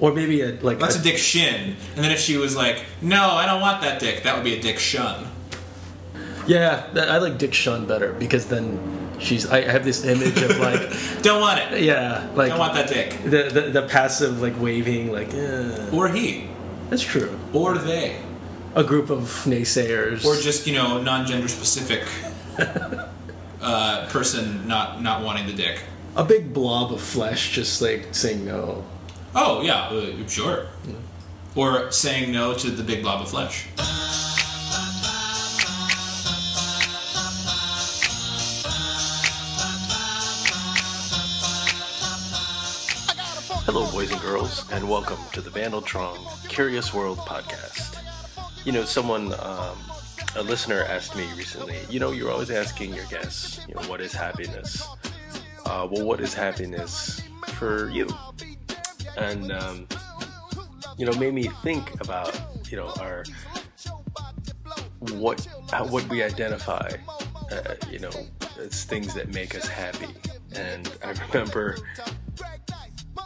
Or maybe a like that's a dick shin. And then if she was like, no, I don't want that dick, that would be a dick shun. Yeah, I like dick shun better because then she's. I have this image of like, don't want it. Yeah, like don't want that dick. The passive like waving like. Eh. Or he. That's true. Or they. A group of naysayers. Or just non-gender specific person not wanting the dick. A big blob of flesh just like saying no. Oh, yeah, sure. Yeah. Or saying no to the big blob of flesh. Hello, boys and girls, and welcome to the Bandletron Curious World Podcast. You know, someone, a listener asked me recently, you're always asking your guests, what is happiness? Well, what is happiness for you? And, made me think about, what we identify, as things that make us happy. And I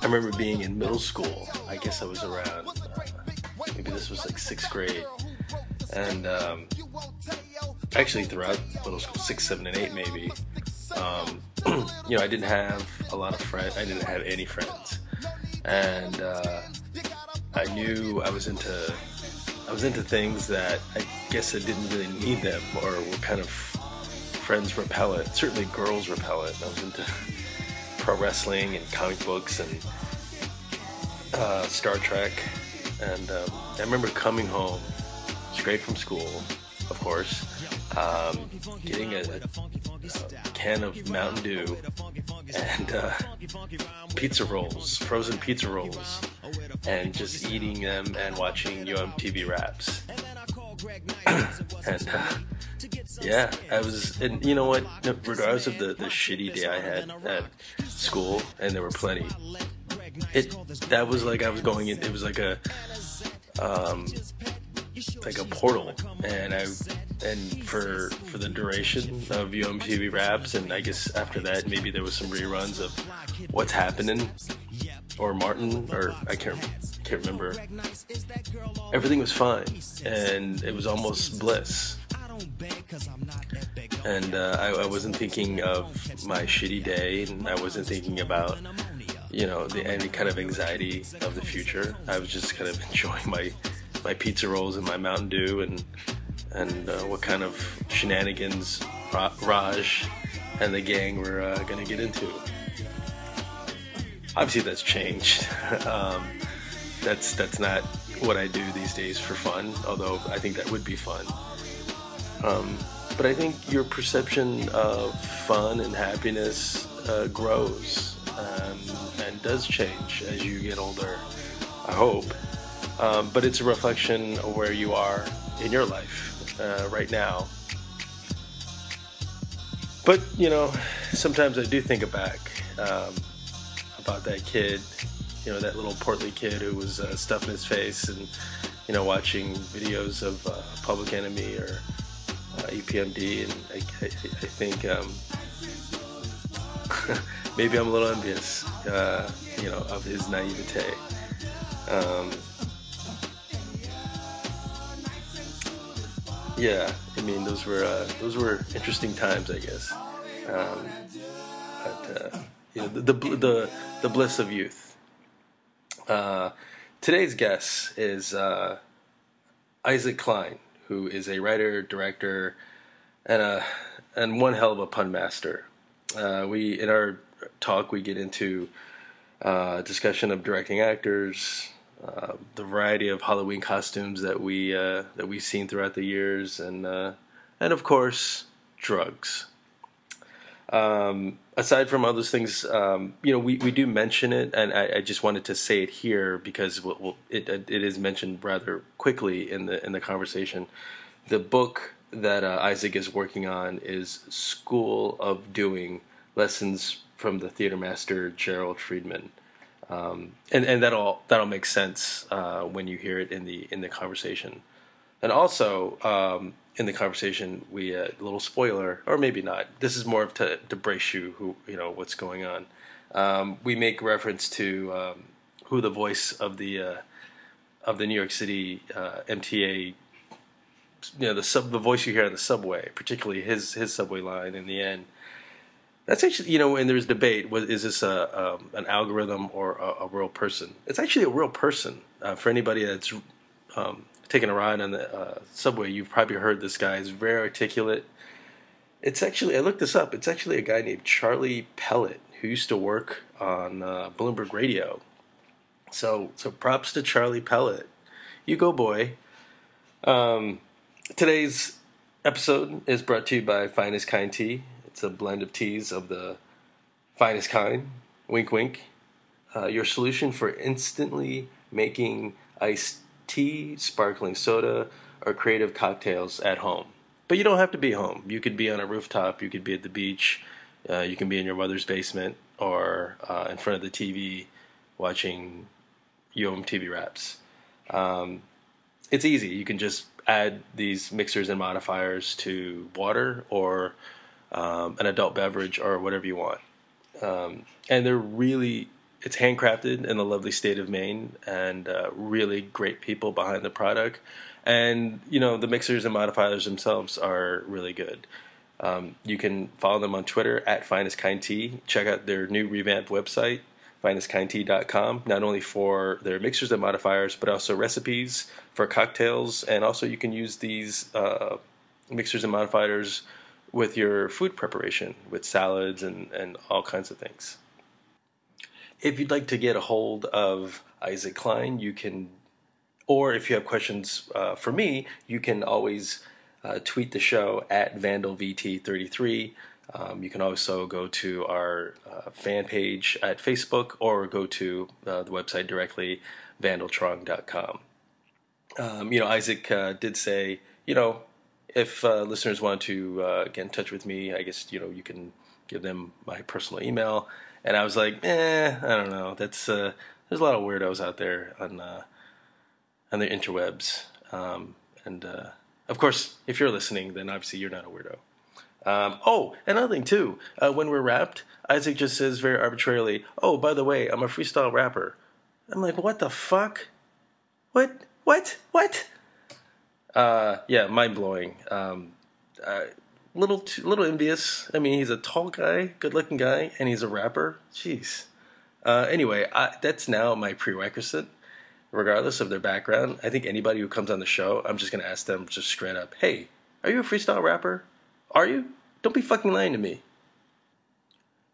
remember being in middle school. I guess I was around, maybe this was like sixth grade. And actually throughout middle school, 6, 7, and 8 maybe, I didn't have a lot of friends. I didn't have any friends. And I knew I was into things that I guess I didn't really need them, or were kind of friends repellent, certainly girls repellent. I was into pro wrestling and comic books and Star Trek. And I remember coming home straight from school, of course, getting a can of Mountain Dew and pizza rolls, frozen pizza rolls, and just eating them and watching MTV Raps. And I was, and you know what? Regardless of the shitty day I had at school, and there were plenty, that was like I was going in. It was like a portal, and for the duration of MTV Raps, and I guess after that maybe there was some reruns of What's Happening or Martin, or I can't remember. Everything was fine, and it was almost bliss. And I wasn't thinking of my shitty day, and I wasn't thinking about any kind of anxiety of the future. I was just kind of enjoying my pizza rolls and my Mountain Dew and what kind of shenanigans Raj and the gang were going to get into. Obviously that's changed. That's not what I do these days for fun, although I think that would be fun. But I think your perception of fun and happiness grows and does change as you get older, I hope. But it's a reflection of where you are in your life right now. But, sometimes I do think back about that kid, that little portly kid who was stuffing his face and, watching videos of Public Enemy or EPMD. And I think maybe I'm a little envious, of his naivete. Those were interesting times, I guess. The bliss of youth. Today's guest is Isaac Klein, who is a writer, director, and one hell of a pun master. We in our talk we get into discussion of directing actors. The variety of Halloween costumes that we've seen throughout the years, and of course drugs. Aside from all those things, we do mention it, and I just wanted to say it here because it is mentioned rather quickly in the conversation. The book that Isaac is working on is School of Doing: Lessons from the Theater Master Gerald Friedman. And that'll make sense when you hear it in the conversation, and also in the conversation we a little spoiler, or maybe not. This is more of to brace you what's going on. We make reference to who the voice of the New York City MTA, you know, the voice you hear on the subway, particularly his subway line in the end. That's actually, you know, and there's debate, is this an algorithm or a real person? It's actually a real person. For anybody that's taken a ride on the subway, you've probably heard this guy. He's very articulate. It's actually, I looked this up, it's actually a guy named Charlie Pellett who used to work on Bloomberg Radio. So props to Charlie Pellett. You go, boy. Today's episode is brought to you by Finest Kind Tea. It's a blend of teas of the finest kind, wink, wink. Your solution for instantly making iced tea, sparkling soda, or creative cocktails at home. But you don't have to be home. You could be on a rooftop. You could be at the beach. You can be in your mother's basement or in front of the TV watching MTV Raps. It's easy. You can just add these mixers and modifiers to water or an adult beverage or whatever you want. And they're really, it's handcrafted in the lovely state of Maine, and really great people behind the product. And, you know, the mixers and modifiers themselves are really good. You can follow them on Twitter at Finest Kind Tea. Check out their new revamped website, FinestKindTea.com, not only for their mixers and modifiers, but also recipes for cocktails. And also you can use these mixers and modifiers with your food preparation, with salads and all kinds of things. If you'd like to get a hold of Isaac Klein, you can, or if you have questions for me, you can always tweet the show at VandalVT33. You can also go to our fan page at Facebook, or go to the website directly, vandaltrong.com. You know, Isaac did say, you know, if listeners want to get in touch with me, I guess, you know, you can give them my personal email. And I was like, I don't know. That's there's a lot of weirdos out there on the interwebs. And of course, if you're listening, then obviously you're not a weirdo. Oh, another thing too. When we're rapped, Isaac just says very arbitrarily, "Oh, by the way, I'm a freestyle rapper." I'm like, what the fuck? What? Yeah, mind-blowing. Little envious. I mean, he's a tall guy, good-looking guy, and he's a rapper. Jeez. Anyway, that's now my prerequisite, regardless of their background. I think anybody who comes on the show, I'm just going to ask them just straight up, hey, are you a freestyle rapper? Are you? Don't be fucking lying to me.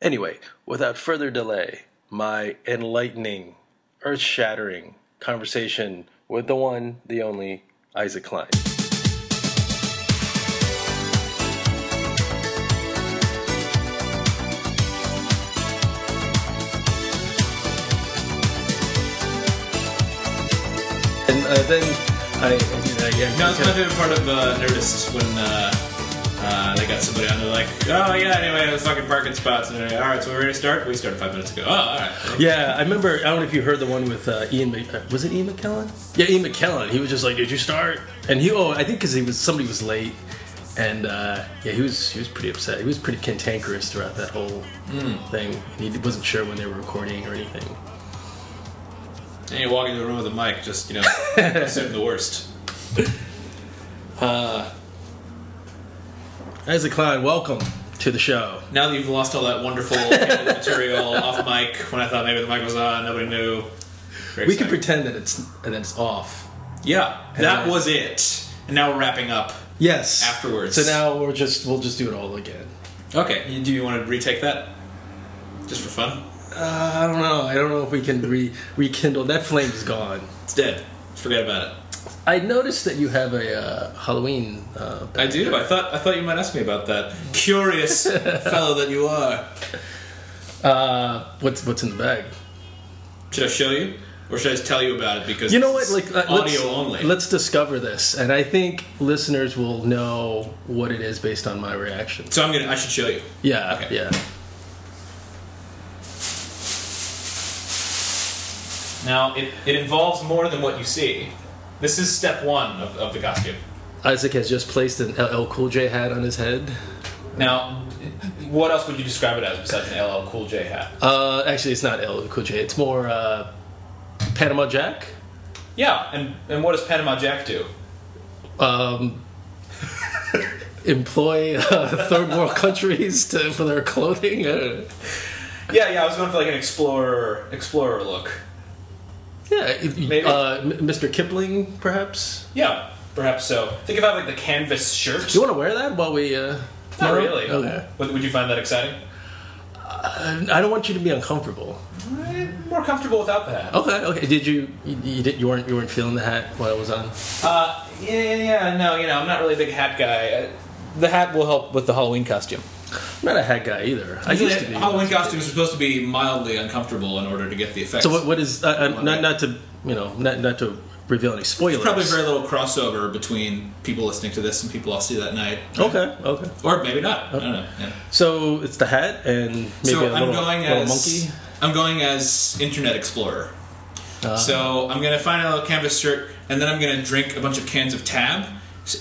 Anyway, without further delay, my enlightening, earth-shattering conversation with the one, the only, Isaac Klein. Then that was my favorite part of Nerdist, when they got somebody on. They're like, "Oh yeah, anyway, it was fucking parking spots." And all right, so we're ready to start. We started 5 minutes ago. Oh, all right. Yeah, I remember. I don't know if you heard the one with Ian. Was it Ian McKellen? Yeah, Ian McKellen. He was just like, "Did you start?" And he, I think because somebody was late, and yeah, he was pretty upset. He was pretty cantankerous throughout that whole thing. He wasn't sure when they were recording or anything. And you walk into a room with a mic, just, you know, assume the worst. Isaac Klein, welcome to the show. Now that you've lost all that wonderful material off mic, when I thought maybe the mic was on, nobody knew. We can pretend that it's off. Yeah, and that was it. And now we're wrapping up. Yes. Afterwards. So now we'll just do it all again. Okay. Do you want to retake that? Just for fun? I don't know. I don't know if we can rekindle. That flame is gone. It's dead. Forget about it. I noticed that you have a Halloween. I do. I thought you might ask me about that. Curious fellow that you are. What's in the bag? Should I show you, or should I just tell you about it? Because you know what, like audio only. Let's discover this, and I think listeners will know what it is based on my reaction. So I should show you. Yeah. Okay. Yeah. Now, it involves more than what you see. This is step one of the costume. Isaac has just placed an LL Cool J hat on his head. Now, what else would you describe it as besides an LL Cool J hat? Actually, it's not LL Cool J. It's more Panama Jack? Yeah, and what does Panama Jack do? Employ third world countries for their clothing. Yeah, I was going for like an explorer look. Yeah, maybe Mr. Kipling, perhaps. Yeah, perhaps so. Think about like the canvas shirt. Do you want to wear that while we? Not really. Okay. Would you find that exciting? I don't want you to be uncomfortable. I'm more comfortable without the hat. Okay. Did you weren't feeling the hat while it was on? I'm not really a big hat guy. The hat will help with the Halloween costume. I'm not a hat guy either. I used to be. Halloween costumes are supposed to be mildly uncomfortable in order to get the effects. So what is not to reveal any spoilers? There's probably very little crossover between people listening to this and people I'll see that night. Okay. Or maybe not. Okay. I don't know. Yeah. So it's the hat and maybe I'm going as monkey. I'm going as Internet Explorer. So I'm going to find a little canvas shirt, and then I'm going to drink a bunch of cans of Tab.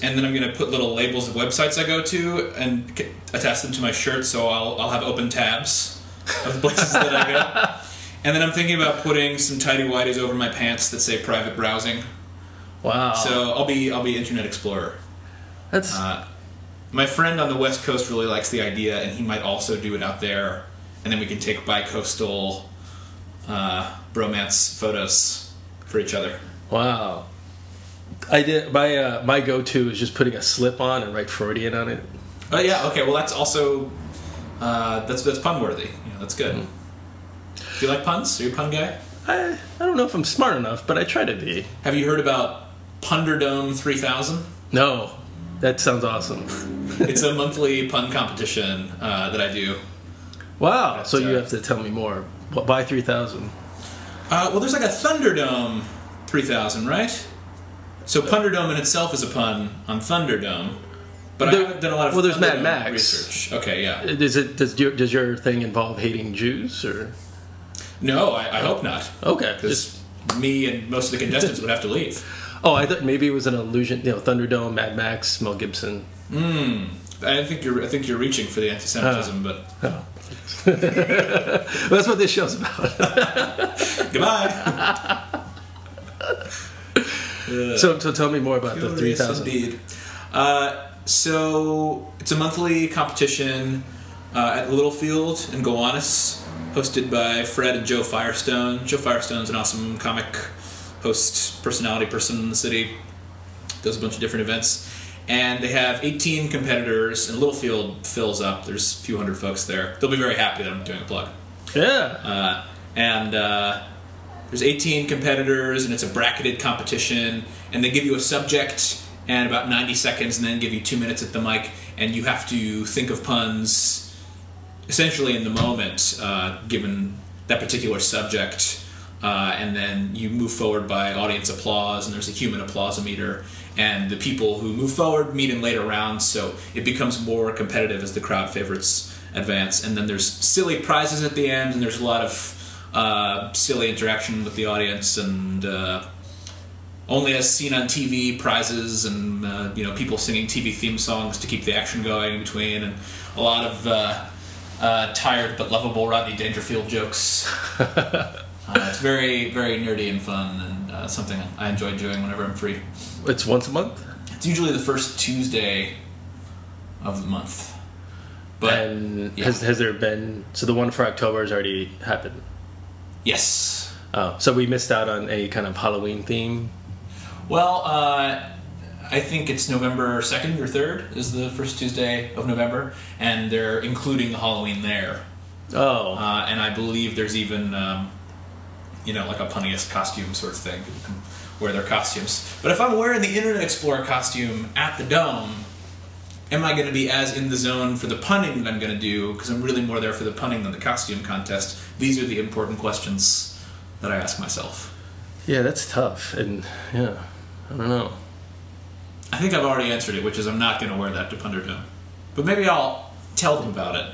And then I'm going to put little labels of websites I go to and attach them to my shirt, so I'll have open tabs of the places that I go. And then I'm thinking about putting some tighty-whities over my pants that say private browsing. Wow. So I'll be Internet Explorer. That's my friend on the West Coast really likes the idea, and he might also do it out there. And then we can take bi-coastal bromance photos for each other. Wow. I did. My go-to is just putting a slip on and write Freudian on it. Oh yeah, okay. Well, that's also that's pun-worthy. You know, that's good. Mm-hmm. Do you like puns? Are you a pun guy? I don't know if I'm smart enough, but I try to be. Have you heard about Punderdome 3000? No, that sounds awesome. It's a monthly pun competition that I do. Wow. So you have to tell me more. Why 3000? Well, there's like a Thunderdome 3000, right? So Punderdome in itself is a pun on Thunderdome, but I haven't done a lot of Thunderdome Mad Max research. Okay, yeah. Does your thing involve hating Jews or? No, I hope not. Okay, because me and most of the contestants would have to leave. Oh, I thought maybe it was an allusion. You know, Thunderdome, Mad Max, Mel Gibson. I think you're reaching for the anti-Semitism, but. Oh. Well, that's what this show's about. Goodbye. So tell me more about the 3000. Indeed. So it's a monthly competition at Littlefield in Gowanus, hosted by Fred and Joe Firestone. Joe Firestone's an awesome comic host, personality person in the city. Does a bunch of different events. And they have 18 competitors, and Littlefield fills up. There's a few hundred folks there. They'll be very happy that I'm doing a plug. Yeah. There's 18 competitors, and it's a bracketed competition, and they give you a subject and about 90 seconds, and then give you 2 minutes at the mic, and you have to think of puns essentially in the moment, given that particular subject, and then you move forward by audience applause, and there's a human applause-o-meter, and the people who move forward meet in later rounds, so it becomes more competitive as the crowd favorites advance, and then there's silly prizes at the end, and there's a lot of silly interaction with the audience, and only as seen on TV prizes, and people singing TV theme songs to keep the action going in between, and a lot of tired but lovable Rodney Dangerfield jokes. It's very, very nerdy and fun, and something I enjoy doing whenever I'm free. It's once a month? It's usually the first Tuesday of the month. But and has there been... So the one for October has already happened? Yes. Oh, so we missed out on a kind of Halloween theme? Well, I think it's November 2nd or 3rd is the first Tuesday of November, and they're including Halloween there. Oh. And I believe there's even, like a punniest costume sort of thing. People can wear their costumes. But if I'm wearing the Internet Explorer costume at the Dome, am I going to be as in the zone for the punning that I'm going to do? Because I'm really more there for the punning than the costume contest. These are the important questions that I ask myself. Yeah, that's tough. And, yeah, I don't know. I think I've already answered it, which is I'm not going to wear that to Punderdome. But maybe I'll tell them about it.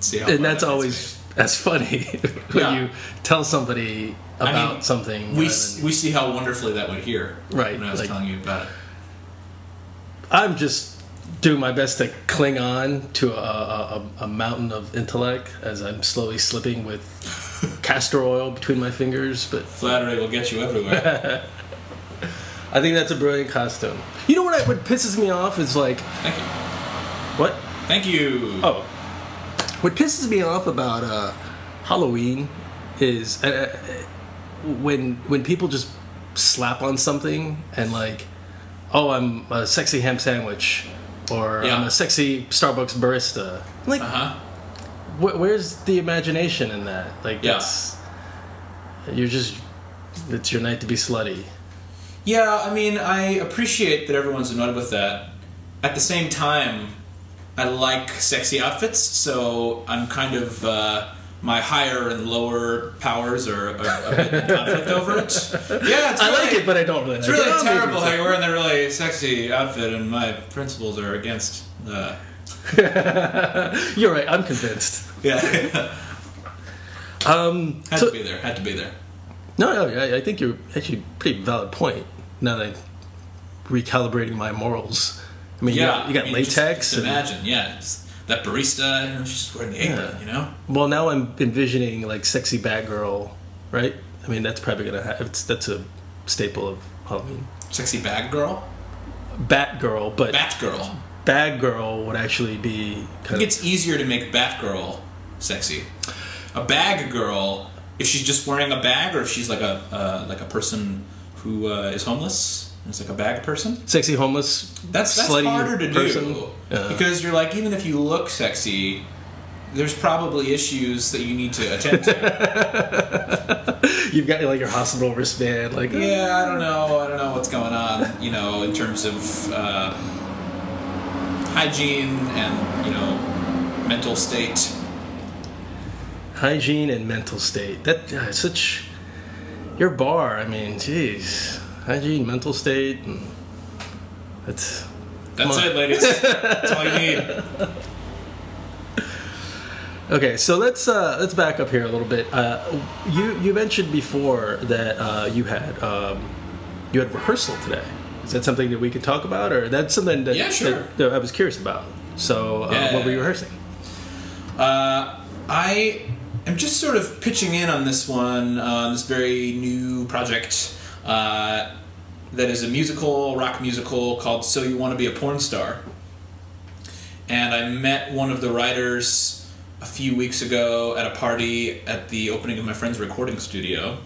See how. And that's always as funny when you tell somebody about something. We see how wonderfully that would hear when I was telling you about it. I'm just doing my best to cling on to a mountain of intellect as I'm slowly slipping with castor oil between my fingers, but flattery will get you everywhere. I think that's a brilliant costume. You know what? What pisses me off is like. Thank you. What? Thank you. Oh, what pisses me off about Halloween is when people just slap on something and like, oh, I'm a sexy ham sandwich, or yeah. I'm a sexy Starbucks barista. Like, where's the imagination in that? Like, that's it's your night to be slutty. Yeah, I mean, I appreciate that everyone's annoyed with that. At the same time, I like sexy outfits, so I'm kind of, my higher and lower powers are a bit in conflict over it. Yeah, it's really, I like it, but I don't really. It's really terrible how you're wearing that really sexy outfit, and my principles are against. You're right, I'm convinced. Yeah. Had to be there. No, I think you're actually a pretty valid point. Now that I'm recalibrating my morals. I mean, you got latex. Just imagine, that barista, she's wearing the apron, you know? Well, now I'm envisioning, like, sexy Batgirl, right? I mean, that's probably going to happen. That's a staple of Halloween. Sexy Batgirl? Batgirl, but... Batgirl. Batgirl would actually be... I think it's easier to make Batgirl sexy. A bag girl... If she's just wearing a bag, or if she's like a person who is homeless, and it's like a bag person, sexy homeless. That's harder to do because you're like, even if you look sexy, there's probably issues that you need to attend to. You've got like your hospital wristband, like I don't know what's going on, you know, in terms of hygiene and mental state. Hygiene and mental state. That such your bar. I mean, jeez. Hygiene, mental state. And that's it, ladies. That's all you need. Okay, so let's back up here a little bit. You mentioned before that you had rehearsal today. Is that something that we could talk about, or that's something that that I was curious about? So what were you rehearsing? I'm just sort of pitching in on this one, this very new project that is a rock musical called So You Want to Be a Porn Star. And I met one of the writers a few weeks ago at a party at the opening of my friend's recording studio.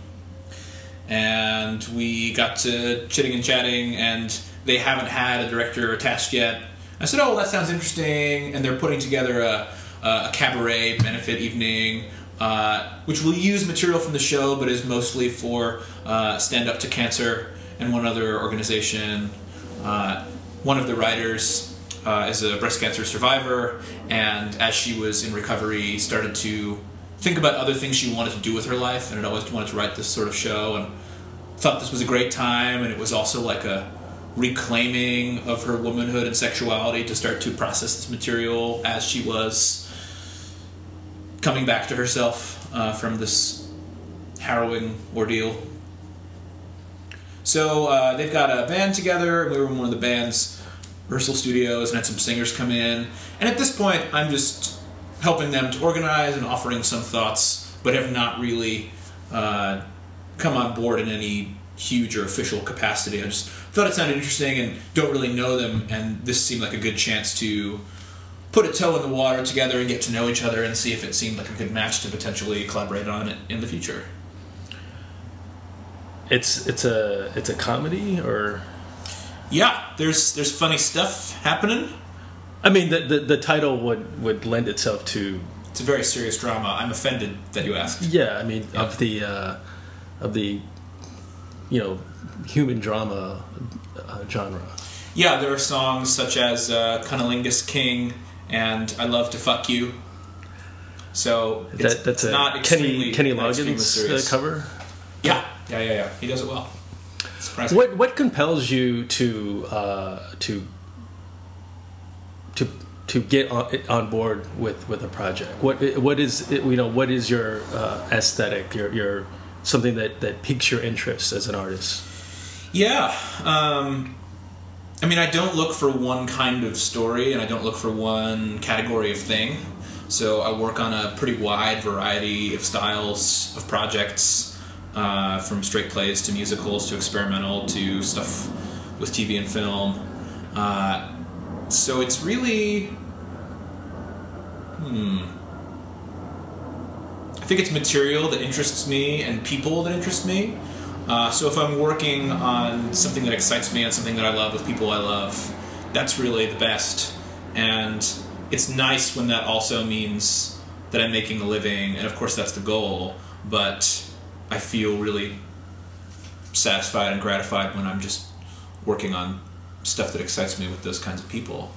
And we got to chitting and chatting, and they haven't had a director attached yet. I said, oh, well, that sounds interesting, and they're putting together a cabaret benefit evening, which will use material from the show, but is mostly for Stand Up to Cancer and one other organization. One of the writers is a breast cancer survivor, and as she was in recovery, started to think about other things she wanted to do with her life, and had always wanted to write this sort of show, and thought this was a great time, and it was also like a reclaiming of her womanhood and sexuality to start to process this material as she was coming back to herself from this harrowing ordeal. So they've got a band together. We were in one of the band's rehearsal studios and had some singers come in. And at this point, I'm just helping them to organize and offering some thoughts, but have not really come on board in any huge or official capacity. I just thought it sounded interesting and don't really know them, and this seemed like a good chance to put a toe in the water together and get to know each other and see if it seemed like a good match to potentially collaborate on it in the future. It's a comedy, or yeah, there's funny stuff happening. I mean, the title would lend itself to it's a very serious drama. I'm offended that you asked. Yeah, I mean of the human drama genre. Yeah, there are songs such as Cunnilingus King and I Love to Fuck You. So that's not extremely Kenny Loggins cover? Yeah. He does it well. Surprising. What compels you to get on board with a project? What is your aesthetic? Your something that piques your interest as an artist? Yeah. I mean, I don't look for one kind of story, and I don't look for one category of thing. So I work on a pretty wide variety of styles of projects, from straight plays to musicals to experimental to stuff with TV and film. So it's really... I think it's material that interests me and people that interest me. So if I'm working on something that excites me and something that I love with people I love, that's really the best. And it's nice when that also means that I'm making a living, and of course that's the goal, but I feel really satisfied and gratified when I'm just working on stuff that excites me with those kinds of people.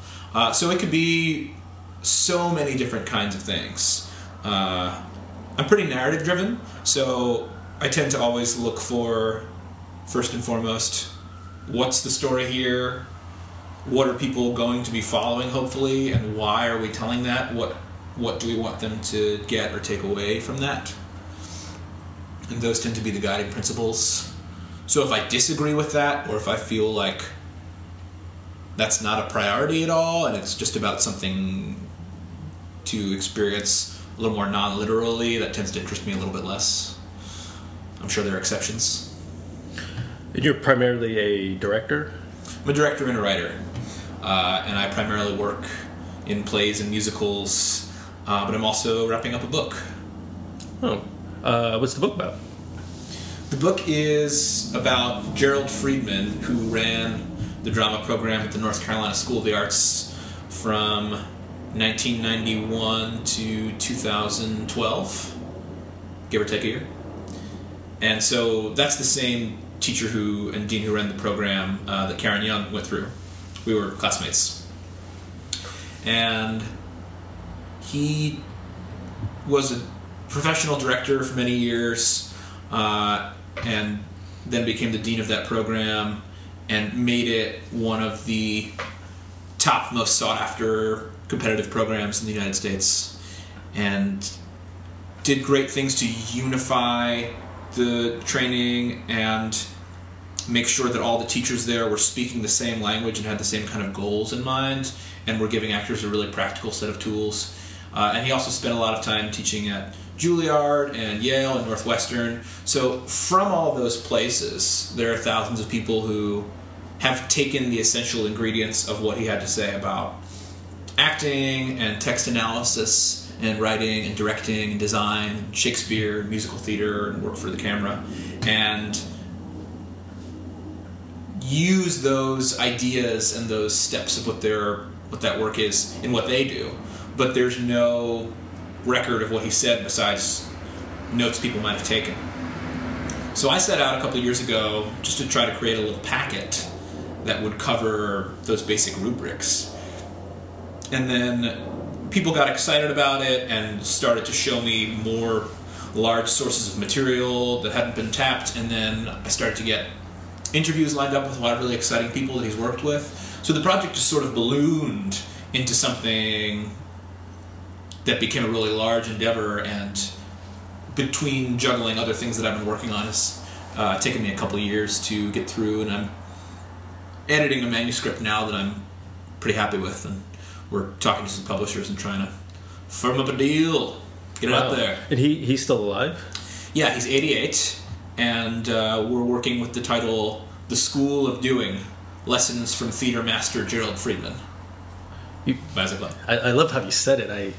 So it could be so many different kinds of things. I'm pretty narrative driven, so I tend to always look for, first and foremost, what's the story here? What are people going to be following, hopefully, and why are we telling that? What do we want them to get or take away from that? And those tend to be the guiding principles. So if I disagree with that, or if I feel like that's not a priority at all, and it's just about something to experience a little more non-literally, that tends to interest me a little bit less. I'm sure there are exceptions. And you're primarily a director? I'm a director and a writer. And I primarily work in plays and musicals, but I'm also wrapping up a book. Oh. What's the book about? The book is about Gerald Friedman, who ran the drama program at the North Carolina School of the Arts from 1991 to 2012, give or take a year. And so that's the same teacher who and dean who ran the program that Karen Young went through. We were classmates. And he was a professional director for many years, and then became the dean of that program and made it one of the top most sought-after competitive programs in the United States, and did great things to unify the training and make sure that all the teachers there were speaking the same language and had the same kind of goals in mind, and were giving actors a really practical set of tools. And he also spent a lot of time teaching at Juilliard and Yale and Northwestern. So from all those places, there are thousands of people who have taken the essential ingredients of what he had to say about acting and text analysis and writing and directing and design and Shakespeare and musical theater and work for the camera, and use those ideas and those steps of what that work is in what they do. But there's no record of what he said besides notes people might have taken. So I set out a couple of years ago just to try to create a little packet that would cover those basic rubrics. And then people got excited about it and started to show me more large sources of material that hadn't been tapped, and then I started to get interviews lined up with a lot of really exciting people that he's worked with. So the project just sort of ballooned into something that became a really large endeavor, and between juggling other things that I've been working on, it's taken me a couple of years to get through, and I'm editing a manuscript now that I'm pretty happy with, and we're talking to some publishers and trying to firm up a deal, get it out there. And he's still alive? Yeah, he's 88, and we're working with the title The School of Doing, Lessons from Theater Master Gerald Friedman. Isaac Klein. I love how you said it. I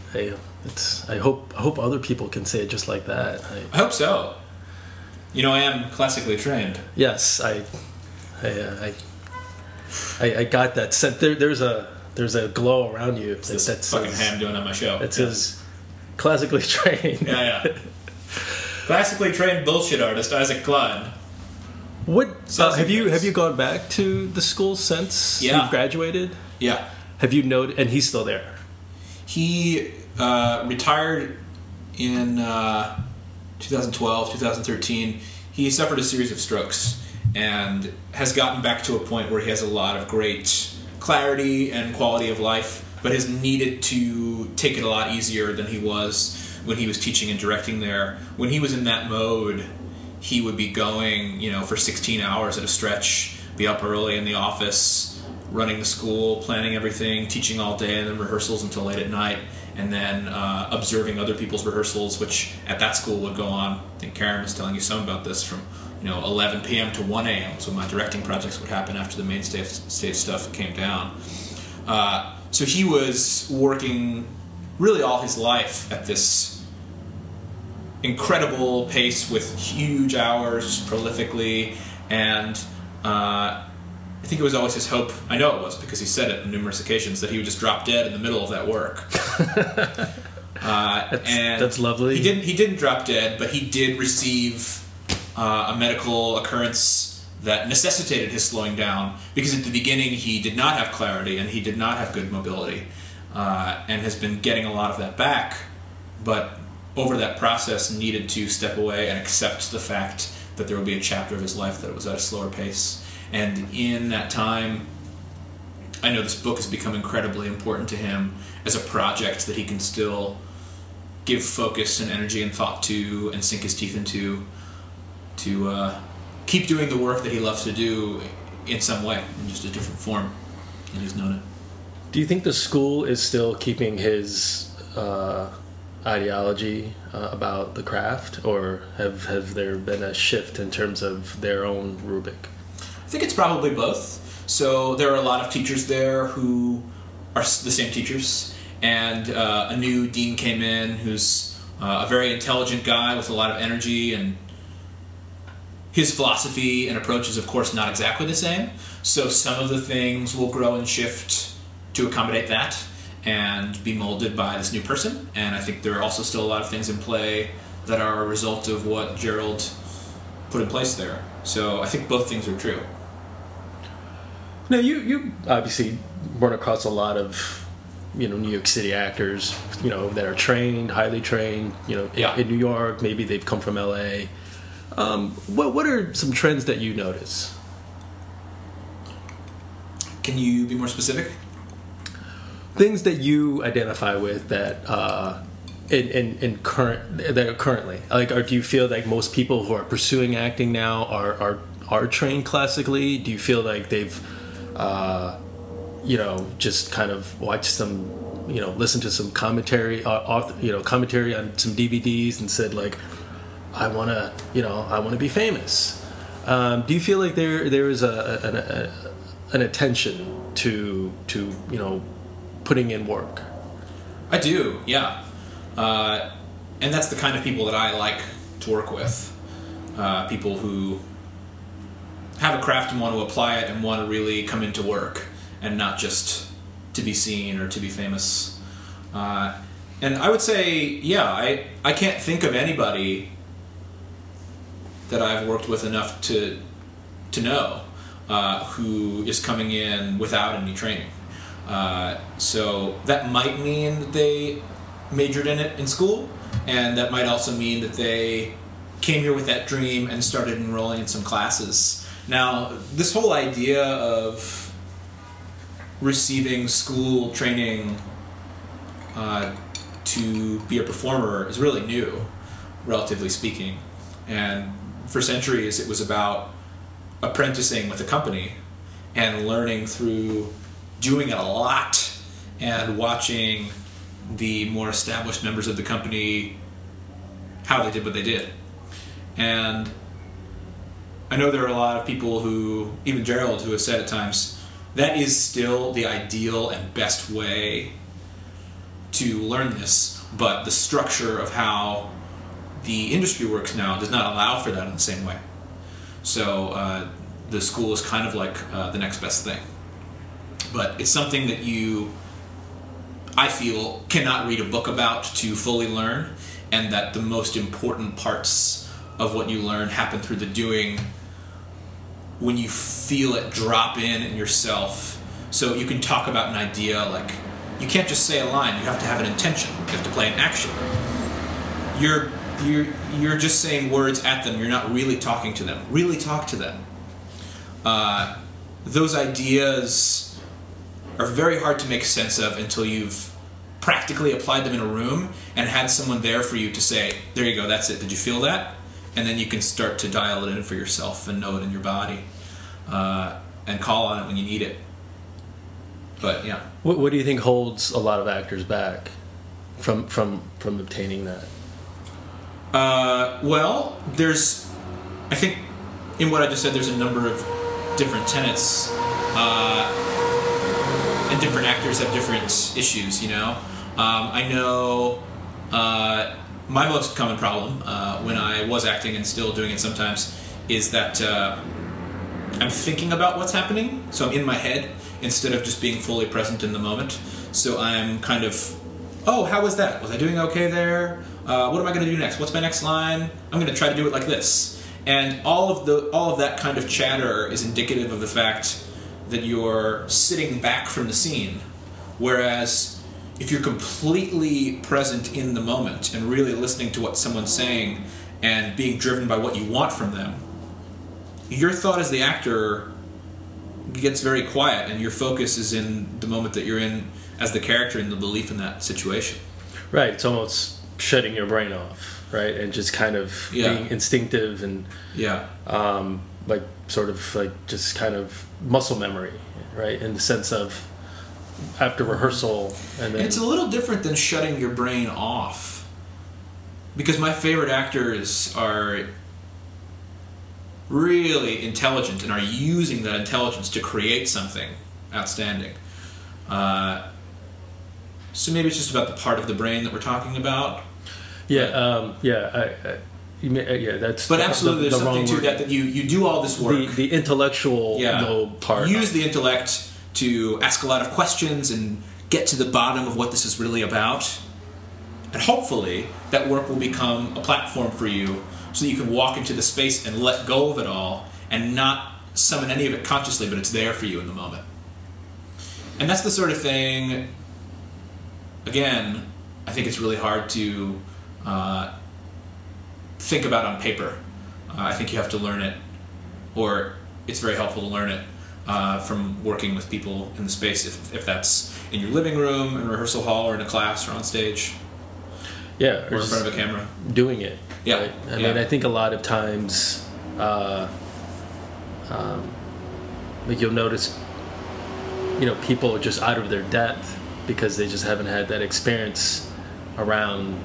hope other people can say it just like that. I hope so. You know, I am classically trained. Yes, I got that sense. There's a glow around you. It's this that fucking ham doing on my show. It says classically trained. Yeah. Classically trained bullshit artist Isaac Klein. Have you gone back to the school since you've graduated? Yeah. Have you noted? And he's still there. He retired in 2012, 2013. He suffered a series of strokes and has gotten back to a point where he has a lot of great clarity and quality of life, but has needed to take it a lot easier than he was when he was teaching and directing there. When he was in that mode, he would be going, for 16 hours at a stretch, be up early in the office, running the school, planning everything, teaching all day, and then rehearsals until late at night. and then observing other people's rehearsals, which at that school would go on, I think Karen was telling you some about this, from 11 p.m. to 1 a.m. So my directing projects would happen after the main stage stuff came down. So he was working really all his life at this incredible pace with huge hours, prolifically, and I think it was always his hope, I know it was because he said it on numerous occasions, that he would just drop dead in the middle of that work. That's lovely. He didn't drop dead, but he did receive a medical occurrence that necessitated his slowing down, because at the beginning he did not have clarity and he did not have good mobility, and has been getting a lot of that back, but over that process needed to step away and accept the fact that there would be a chapter of his life that was at a slower pace. And in that time, I know this book has become incredibly important to him as a project that he can still give focus and energy and thought to and sink his teeth into, to keep doing the work that he loves to do in some way, in just a different form. And he's known it. Do you think the school is still keeping his ideology about the craft, or have there been a shift in terms of their own rubric? I think it's probably both. So there are a lot of teachers there who are the same teachers, and a new dean came in who's a very intelligent guy with a lot of energy, and his philosophy and approach is, of course, not exactly the same. So some of the things will grow and shift to accommodate that and be molded by this new person. And I think there are also still a lot of things in play that are a result of what Gerald put in place there. So I think both things are true. Now, you obviously run across a lot of, New York City actors, that are trained, highly trained, in New York. Maybe they've come from L.A. What are some trends that you notice? Can you be more specific? Things that you identify with that currently, like, or do you feel like most people who are pursuing acting now are trained classically? Do you feel like they've, just kind of watched some, listened to some commentary, commentary on some DVDs and said like, I want to be famous. Do you feel like there is an attention to putting in work? I do, yeah. And that's the kind of people that I like to work with. People who have a craft and want to apply it and want to really come into work and not just to be seen or to be famous. And I would say, yeah, I can't think of anybody that I've worked with enough to know who is coming in without any training. So that might mean that they majored in it in school, and that might also mean that they came here with that dream and started enrolling in some classes. Now, this whole idea of receiving school training to be a performer is really new, relatively speaking. And for centuries, it was about apprenticing with a company and learning through doing it a lot and watching the more established members of the company, how they did what they did. And I know there are a lot of people who, even Gerald, who has said at times, that is still the ideal and best way to learn this, but the structure of how the industry works now does not allow for that in the same way. So the school is kind of like the next best thing. But it's something that I feel, cannot read a book about to fully learn, and that the most important parts of what you learn happen through the doing, when you feel it drop in yourself. So you can talk about an idea, like, you can't just say a line, you have to have an intention, you have to play an action. You're just saying words at them. You're not really talking to them. Really talk to them. Those ideas are very hard to make sense of until you've practically applied them in a room and had someone there for you to say, there you go, that's it. Did you feel that? And then you can start to dial it in for yourself and know it in your body and call on it when you need it. But yeah. What do you think holds a lot of actors back? from obtaining that? Well, there's, I think, in what I just said, there's a number of different tenets, and different actors have different issues, you know? I know my most common problem when I was acting and still doing it sometimes is that I'm thinking about what's happening, so I'm in my head instead of just being fully present in the moment. So I'm kind of, oh, how was that? Was I doing okay there? What am I going to do next? What's my next line? I'm going to try to do it like this. And all of that kind of chatter is indicative of the fact that you're sitting back from the scene. Whereas if you're completely present in the moment and really listening to what someone's saying and being driven by what you want from them, your thought as the actor gets very quiet and your focus is in the moment that you're in as the character and the belief in that situation. Right. It's almost shutting your brain off, right? And just kind of being instinctive and like sort of like just kind of muscle memory, right? In the sense of after rehearsal. And then it's a little different than shutting your brain off, because my favorite actors are really intelligent and are using that intelligence to create something outstanding. So maybe it's just about the part of the brain that we're talking about. Yeah, that's. But absolutely, there's something to that. That you do all this work. The intellectual part. Use the intellect to ask a lot of questions and get to the bottom of what this is really about, and hopefully that work will become a platform for you, so that you can walk into the space and let go of it all, and not summon any of it consciously, but it's there for you in the moment. And that's the sort of thing. Again, I think it's really hard to think about on paper. I think you have to learn it, or it's very helpful to learn it from working with people in the space, if that's in your living room, in a rehearsal hall, or in a class, or on stage, or in front of a camera. Doing it. Yeah. Right? I mean, I think a lot of times, like you'll notice, people are just out of their depth, because they just haven't had that experience around,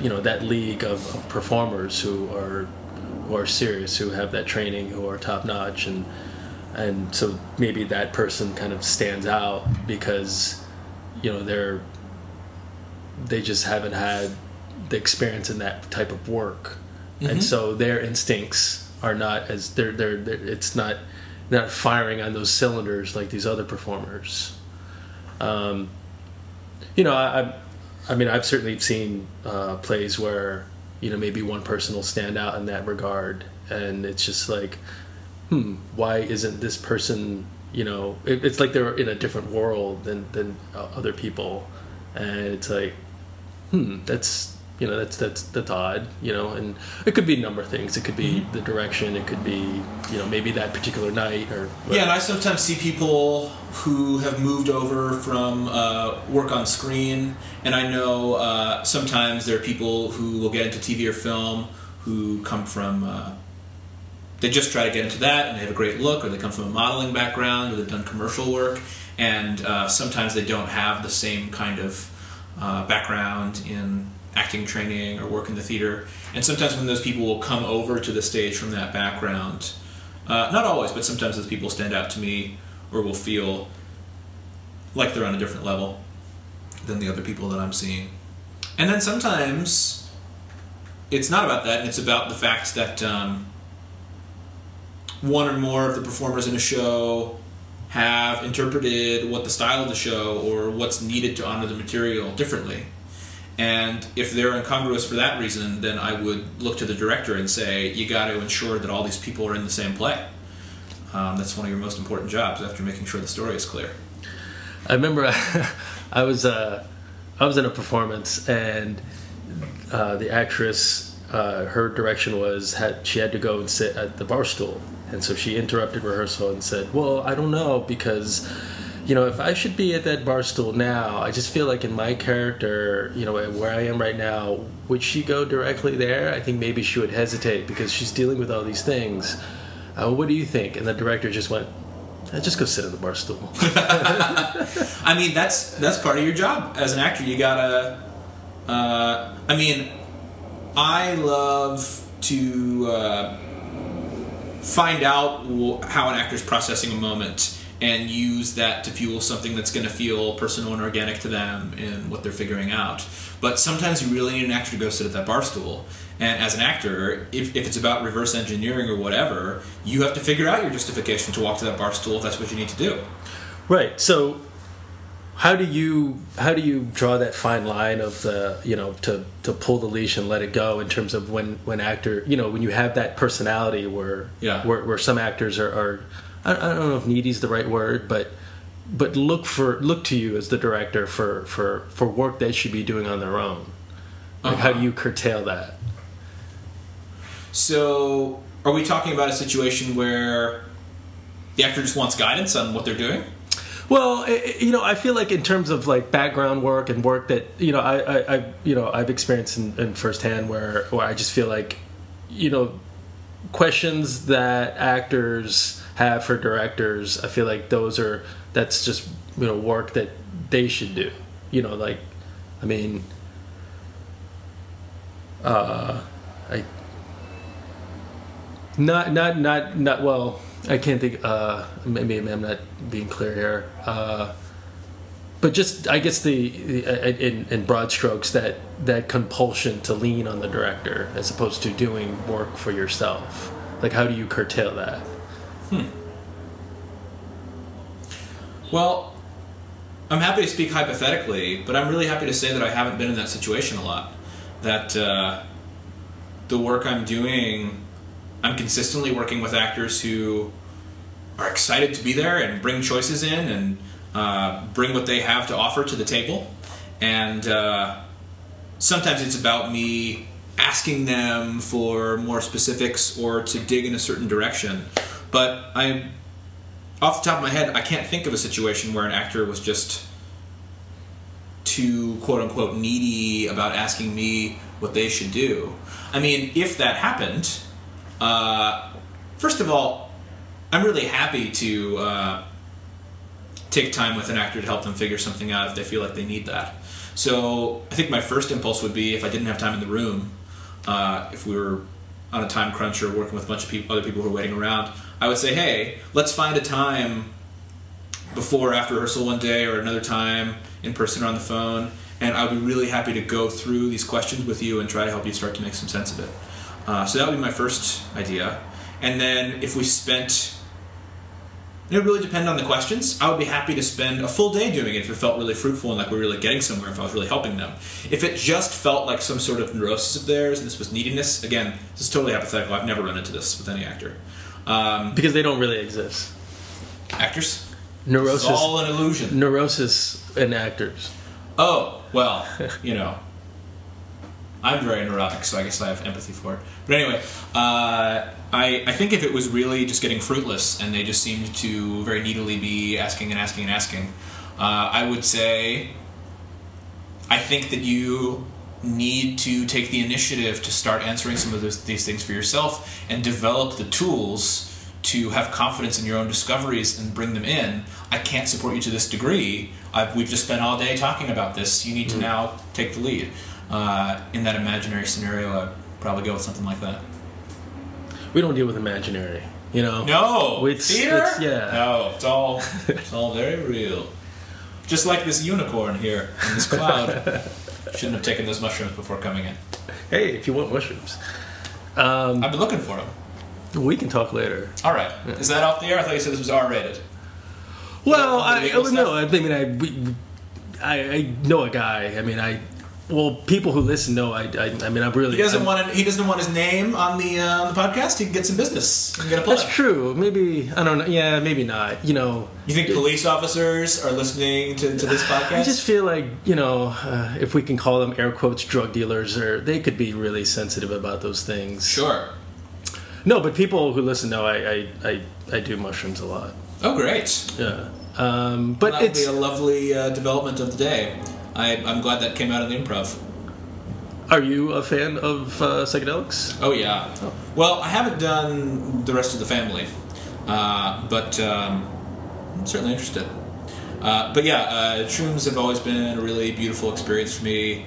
that league of performers who are serious, who have that training, who are top notch, and so maybe that person kind of stands out because, they just haven't had the experience in that type of work, and so their instincts are not as it's not firing on those cylinders like these other performers. I've certainly seen plays where maybe one person will stand out in that regard, and it's just like, why isn't this person? It's like they're in a different world than other people, and it's like, that's odd, and it could be a number of things. It could be the direction. It could be maybe that particular night or whatever. Yeah, and I sometimes see people who have moved over from work on screen, and I know sometimes there are people who will get into TV or film who come from they just try to get into that and they have a great look, or they come from a modeling background, or they've done commercial work, and sometimes they don't have the same kind of background in acting training or work in the theater. And sometimes when those people will come over to the stage from that background, not always, but sometimes those people stand out to me, or will feel like they're on a different level than the other people that I'm seeing. And then sometimes it's not about that, and it's about the fact that one or more of the performers in a show have interpreted what the style of the show or what's needed to honor the material differently. And if they're incongruous for that reason, then I would look to the director and say, you got to ensure that all these people are in the same play. That's one of your most important jobs, after making sure the story is clear. I remember I was in a performance, and the actress, her direction was she had to go and sit at the bar stool. And so she interrupted rehearsal and said, well, I don't know, because if I should be at that bar stool now, I just feel like in my character, where I am right now, would she go directly there? I think maybe she would hesitate because she's dealing with all these things. What do you think? And the director just went, just go sit at the bar stool. I mean, that's part of your job as an actor. You gotta I mean, I love to find out how an actor's processing a moment and use that to fuel something that's going to feel personal and organic to them in what they're figuring out. But sometimes you really need an actor to go sit at that bar stool. And as an actor, if it's about reverse engineering or whatever, you have to figure out your justification to walk to that bar stool if that's what you need to do. Right. So how do you draw that fine line of the, you know, to pull the leash and let it go in terms of when actor, you know, when you have that personality where some actors are I don't know if needy is the right word, but look to you as the director for work they should be doing on their own. Like, how do you curtail that? So are we talking about a situation where the actor just wants guidance on what they're doing? Well, you know, I feel like in terms of like background work and work that, you know, I've experienced in firsthand where I just feel like, you know, questions that actors have for directors, I feel like that's just, you know, work that they should do. You know, like, I mean, not well. I can't think. Maybe I'm not being clear here. But just, I guess in broad strokes, that compulsion to lean on the director as opposed to doing work for yourself. Like, how do you curtail that? Well, I'm happy to speak hypothetically, but I'm really happy to say that I haven't been in that situation a lot. That the work I'm doing, I'm consistently working with actors who are excited to be there and bring choices in and bring what they have to offer to the table. And sometimes it's about me asking them for more specifics or to dig in a certain direction. But off the top of my head, I can't think of a situation where an actor was just too, quote-unquote, needy about asking me what they should do. I mean, if that happened... first of all, I'm really happy to take time with an actor to help them figure something out if they feel like they need that. So I think my first impulse would be, if I didn't have time in the room, if we were on a time crunch or working with a bunch of other people who are waiting around, I would say, hey, let's find a time before or after rehearsal one day or another time in person or on the phone, and I'd be really happy to go through these questions with you and try to help you start to make some sense of it. So that would be my first idea. And then if we spent... It would really depend on the questions. I would be happy to spend a full day doing it if it felt really fruitful and like we were really getting somewhere, if I was really helping them. If it just felt like some sort of neurosis of theirs and this was neediness, again, this is totally hypothetical. I've never run into this with any actor. Because they don't really exist. Actors? Neurosis. It's all an illusion. Neurosis in actors. Oh, well, you know. I'm very neurotic, so I guess I have empathy for it. But anyway, I think if it was really just getting fruitless and they just seemed to very needily be asking, I would say I think that you need to take the initiative to start answering some of these things for yourself and develop the tools to have confidence in your own discoveries and bring them in. I can't support you to this degree. We've just spent all day talking about this. You need to now take the lead. In that imaginary scenario, I'd probably go with something like that. We don't deal with imaginary, you know. No, it's, theater. It's, yeah, no, it's all very real. Just like this unicorn here in this cloud. Shouldn't have taken those mushrooms before coming in. Hey, if you want mushrooms, I've been looking for them. We can talk later. All right. Yeah. Is that off the air? I thought you said this was R-rated. Well, no. I know a guy. I mean, Well, people who listen know. I mean, I really. He doesn't want his name on the podcast. He can get some business. He can get a plug. That's true. Maybe I don't know. Yeah, maybe not. You know. You think police officers are listening to this podcast? I just feel like, you know, if we can call them air quotes drug dealers, or they could be really sensitive about those things. Sure. No, but people who listen know I do mushrooms a lot. Oh, great. Yeah. But that would be a lovely development of the day. I'm glad that came out of the improv. Are you a fan of psychedelics? Oh, yeah. Oh. Well, I haven't done the rest of the family, but I'm certainly interested. But yeah, shrooms have always been a really beautiful experience for me.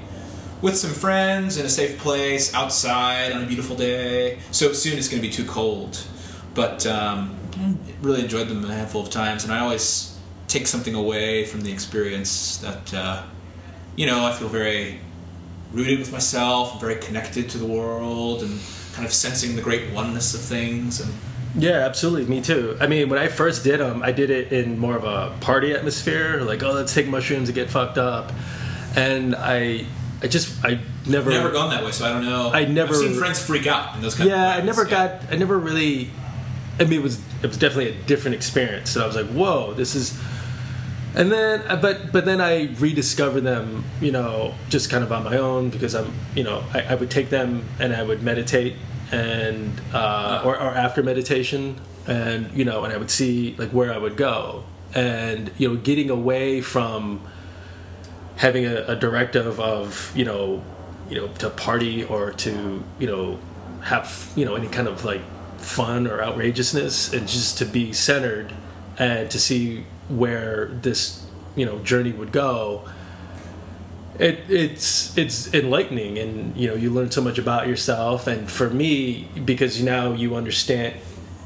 with some friends in a safe place outside on a beautiful day. So soon it's going to be too cold. But really enjoyed them a handful of times, and I always take something away from the experience that, I feel very rooted with myself, and very connected to the world, and kind of sensing the great oneness of things. And yeah, absolutely. Me too. I mean, when I first did them, I did it in more of a party atmosphere, like, oh, let's take mushrooms and get fucked up. And I never gone that way, so I don't know. I've seen friends freak out in those kind of places. I mean, it was definitely a different experience. So I was like, "Whoa, this is." And then, but then I rediscovered them, just kind of on my own, because I would take them and I would meditate and or after meditation, and and I would see like where I would go, and getting away from having a directive of to party or to have any kind of like fun or outrageousness, and just to be centered and to see where this journey would go. It's enlightening, and you learn so much about yourself. And for me, because now you understand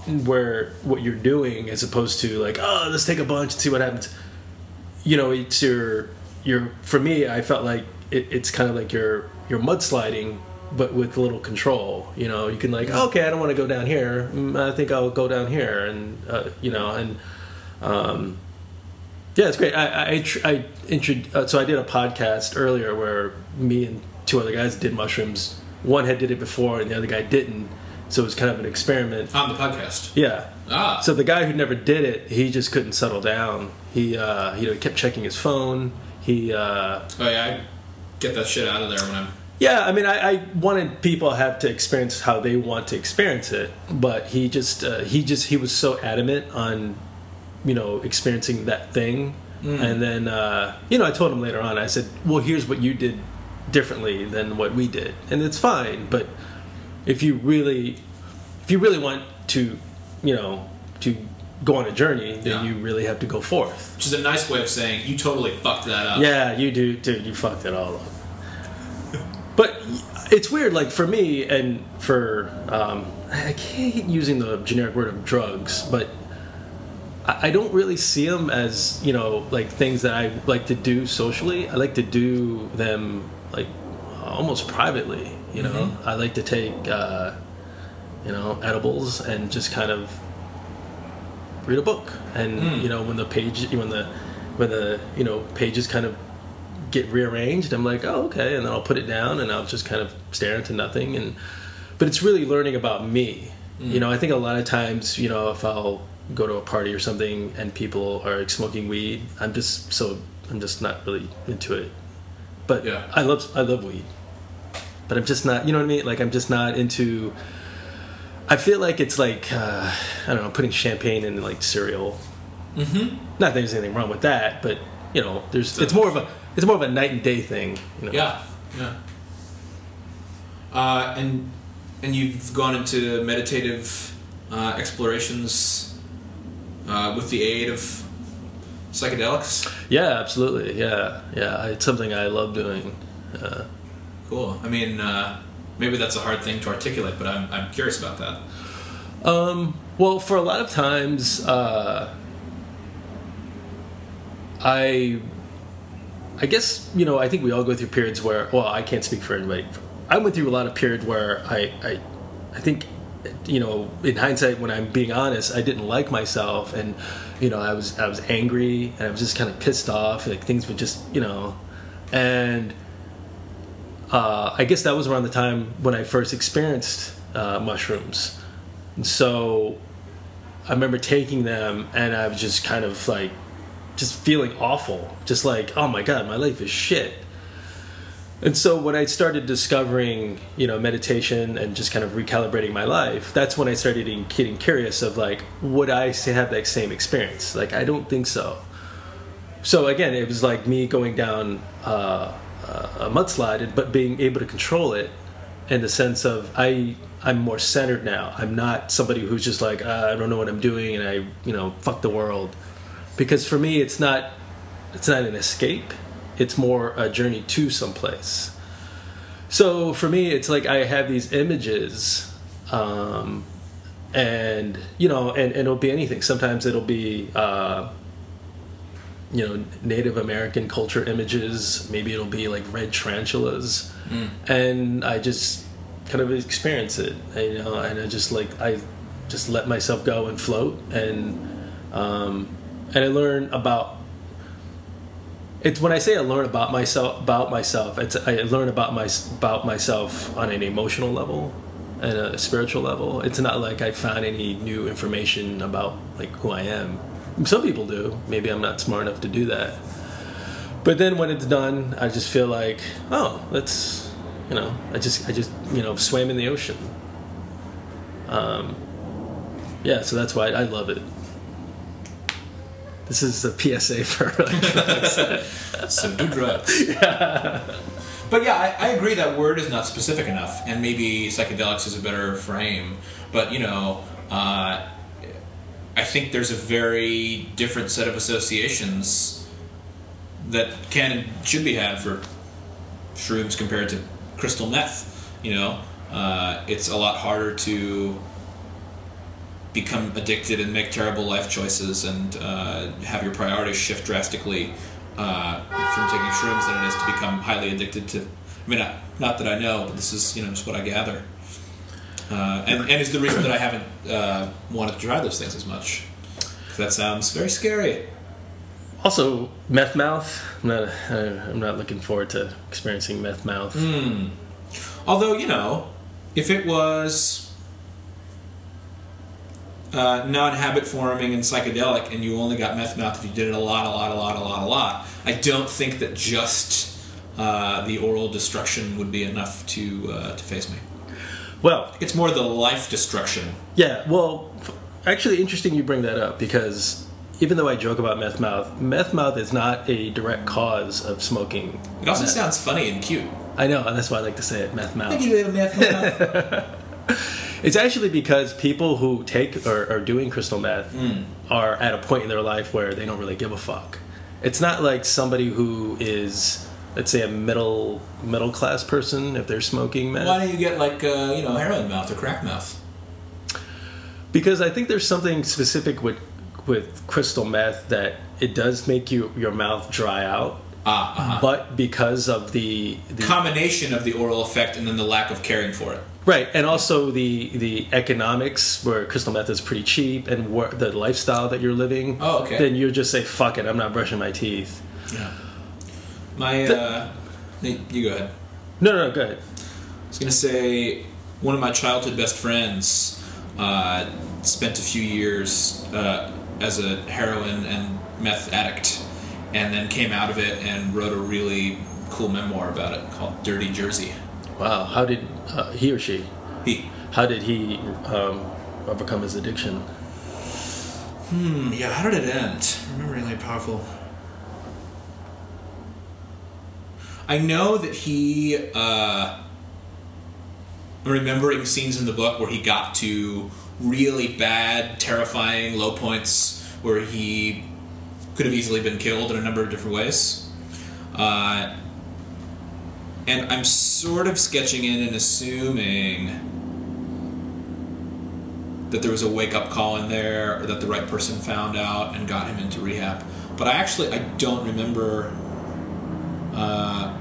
what you're doing, as opposed to like, oh, let's take a bunch and see what happens. It's your for me, I felt like it's kind of like you're mudsliding, but with little control. You can like, oh, okay, I don't want to go down here. I think I'll go down here, and yeah, it's great. So I did a podcast earlier where me and two other guys did mushrooms. One had did it before, and the other guy didn't. So it was kind of an experiment on the podcast. Yeah. Ah. So the guy who never did it, he just couldn't settle down. He he kept checking his phone. He oh yeah, I get that shit out of there when I'm. Yeah, I mean, I wanted people to have to experience how they want to experience it, but he was so adamant on, experiencing that thing. Mm. And then, I told him later on, I said, well, here's what you did differently than what we did. And it's fine, but if you really want to, to go on a journey, then you really have to go forth. Which is a nice way of saying you totally fucked that up. Yeah, you do, dude. You fucked it all up. But it's weird, like, for me and for, I keep using the generic word of drugs, but I don't really see them as, like, things that I like to do socially. I like to do them, like, almost privately, Mm-hmm. I like to take, edibles and just kind of read a book. And, when the pages kind of get rearranged, I'm like, oh, okay, and then I'll put it down and I'll just kind of stare into nothing. But it's really learning about me. Mm. I think a lot of times, if I'll go to a party or something and people are smoking weed, I'm just not really into it. But yeah. I love weed, but I'm just not. You know what I mean? Like, I'm just not into. I feel like it's like I don't know, putting champagne in like cereal. Mm-hmm. Not that there's anything wrong with that, but it's more of a night and day thing. Yeah. And you've gone into meditative explorations with the aid of psychedelics? Yeah, absolutely. Yeah. It's something I love doing. Cool. I mean, maybe that's a hard thing to articulate, but I'm curious about that. Well, for a lot of times, I guess, I think we all go through periods where, well, I can't speak for anybody. I went through a lot of periods where I think, in hindsight, when I'm being honest, I didn't like myself, and, I was angry, and I was just kind of pissed off, like things would just, and I guess that was around the time when I first experienced mushrooms. And so I remember taking them, and I was just kind of like, just feeling awful, just like, oh my god, my life is shit. And so when I started discovering, meditation and just kind of recalibrating my life, that's when I started getting curious of like, would I have that same experience? Like, I don't think so. So again, it was like me going down a mudslide, but being able to control it in the sense of I'm more centered now. I'm not somebody who's just like, I don't know what I'm doing, and I, fuck the world. Because for me, it's not an escape. It's more a journey to someplace. So for me, it's like I have these images, and you know, and it'll be anything. Sometimes it'll be you know, Native American culture images. Maybe it'll be like red tarantulas, and I just kind of experience it. You know, and I just let myself go and float, and I learn about. It's when I say I learn about myself. It's I learn about myself on an emotional level, and a spiritual level. It's not like I found any new information about like who I am. Some people do. Maybe I'm not smart enough to do that. But then when it's done, I just feel like, oh, that's, you know, I just you know, swam in the ocean. Yeah. So that's why I love it. This is a PSA for drugs. So do drugs. Yeah. But yeah, I agree that word is not specific enough, and maybe psychedelics is a better frame. But, you know, I think there's a very different set of associations that can and should be had for shrooms compared to crystal meth. You know, it's a lot harder to become addicted and make terrible life choices and have your priorities shift drastically from taking shrooms than it is to become highly addicted to. I mean, not that I know, but this is, you know, just what I gather. And is the reason that I haven't wanted to try those things as much. That sounds very scary. Also, meth mouth. I'm not looking forward to experiencing meth mouth. Although, you know, if it was non-habit forming and psychedelic, and you only got meth mouth if you did it a lot. I don't think that just the oral destruction would be enough to phase me. Well, it's more the life destruction. Yeah. Well, actually, interesting you bring that up, because even though I joke about meth mouth is not a direct cause of smoking. It also sounds funny and cute. I know, and that's why I like to say it, meth mouth. Thank you, little meth mouth. It's actually because people who take or are doing crystal meth are at a point in their life where they don't really give a fuck. It's not like somebody who is, let's say, a middle class person if they're smoking meth. Why don't you get like you know, heroin mouth or crack mouth? Because I think there's something specific with crystal meth that it does make your mouth dry out. But because of the combination of the oral effect and then the lack of caring for it. Right, and also the economics where crystal meth is pretty cheap, and the lifestyle that you're living. Oh, okay. Then you just say, "Fuck it, I'm not brushing my teeth." Yeah. You go ahead. No, go ahead. I was gonna say one of my childhood best friends spent a few years as a heroin and meth addict, and then came out of it and wrote a really cool memoir about it called "Dirty Jersey." Wow, how did he or she? He. How did he overcome his addiction? Yeah, how did it end? I remember really powerful. I know that he. I'm remembering scenes in the book where he got to really bad, terrifying low points where he could have easily been killed in a number of different ways. And I'm sort of sketching in and assuming that there was a wake-up call in there, or that the right person found out and got him into rehab. But I don't remember. I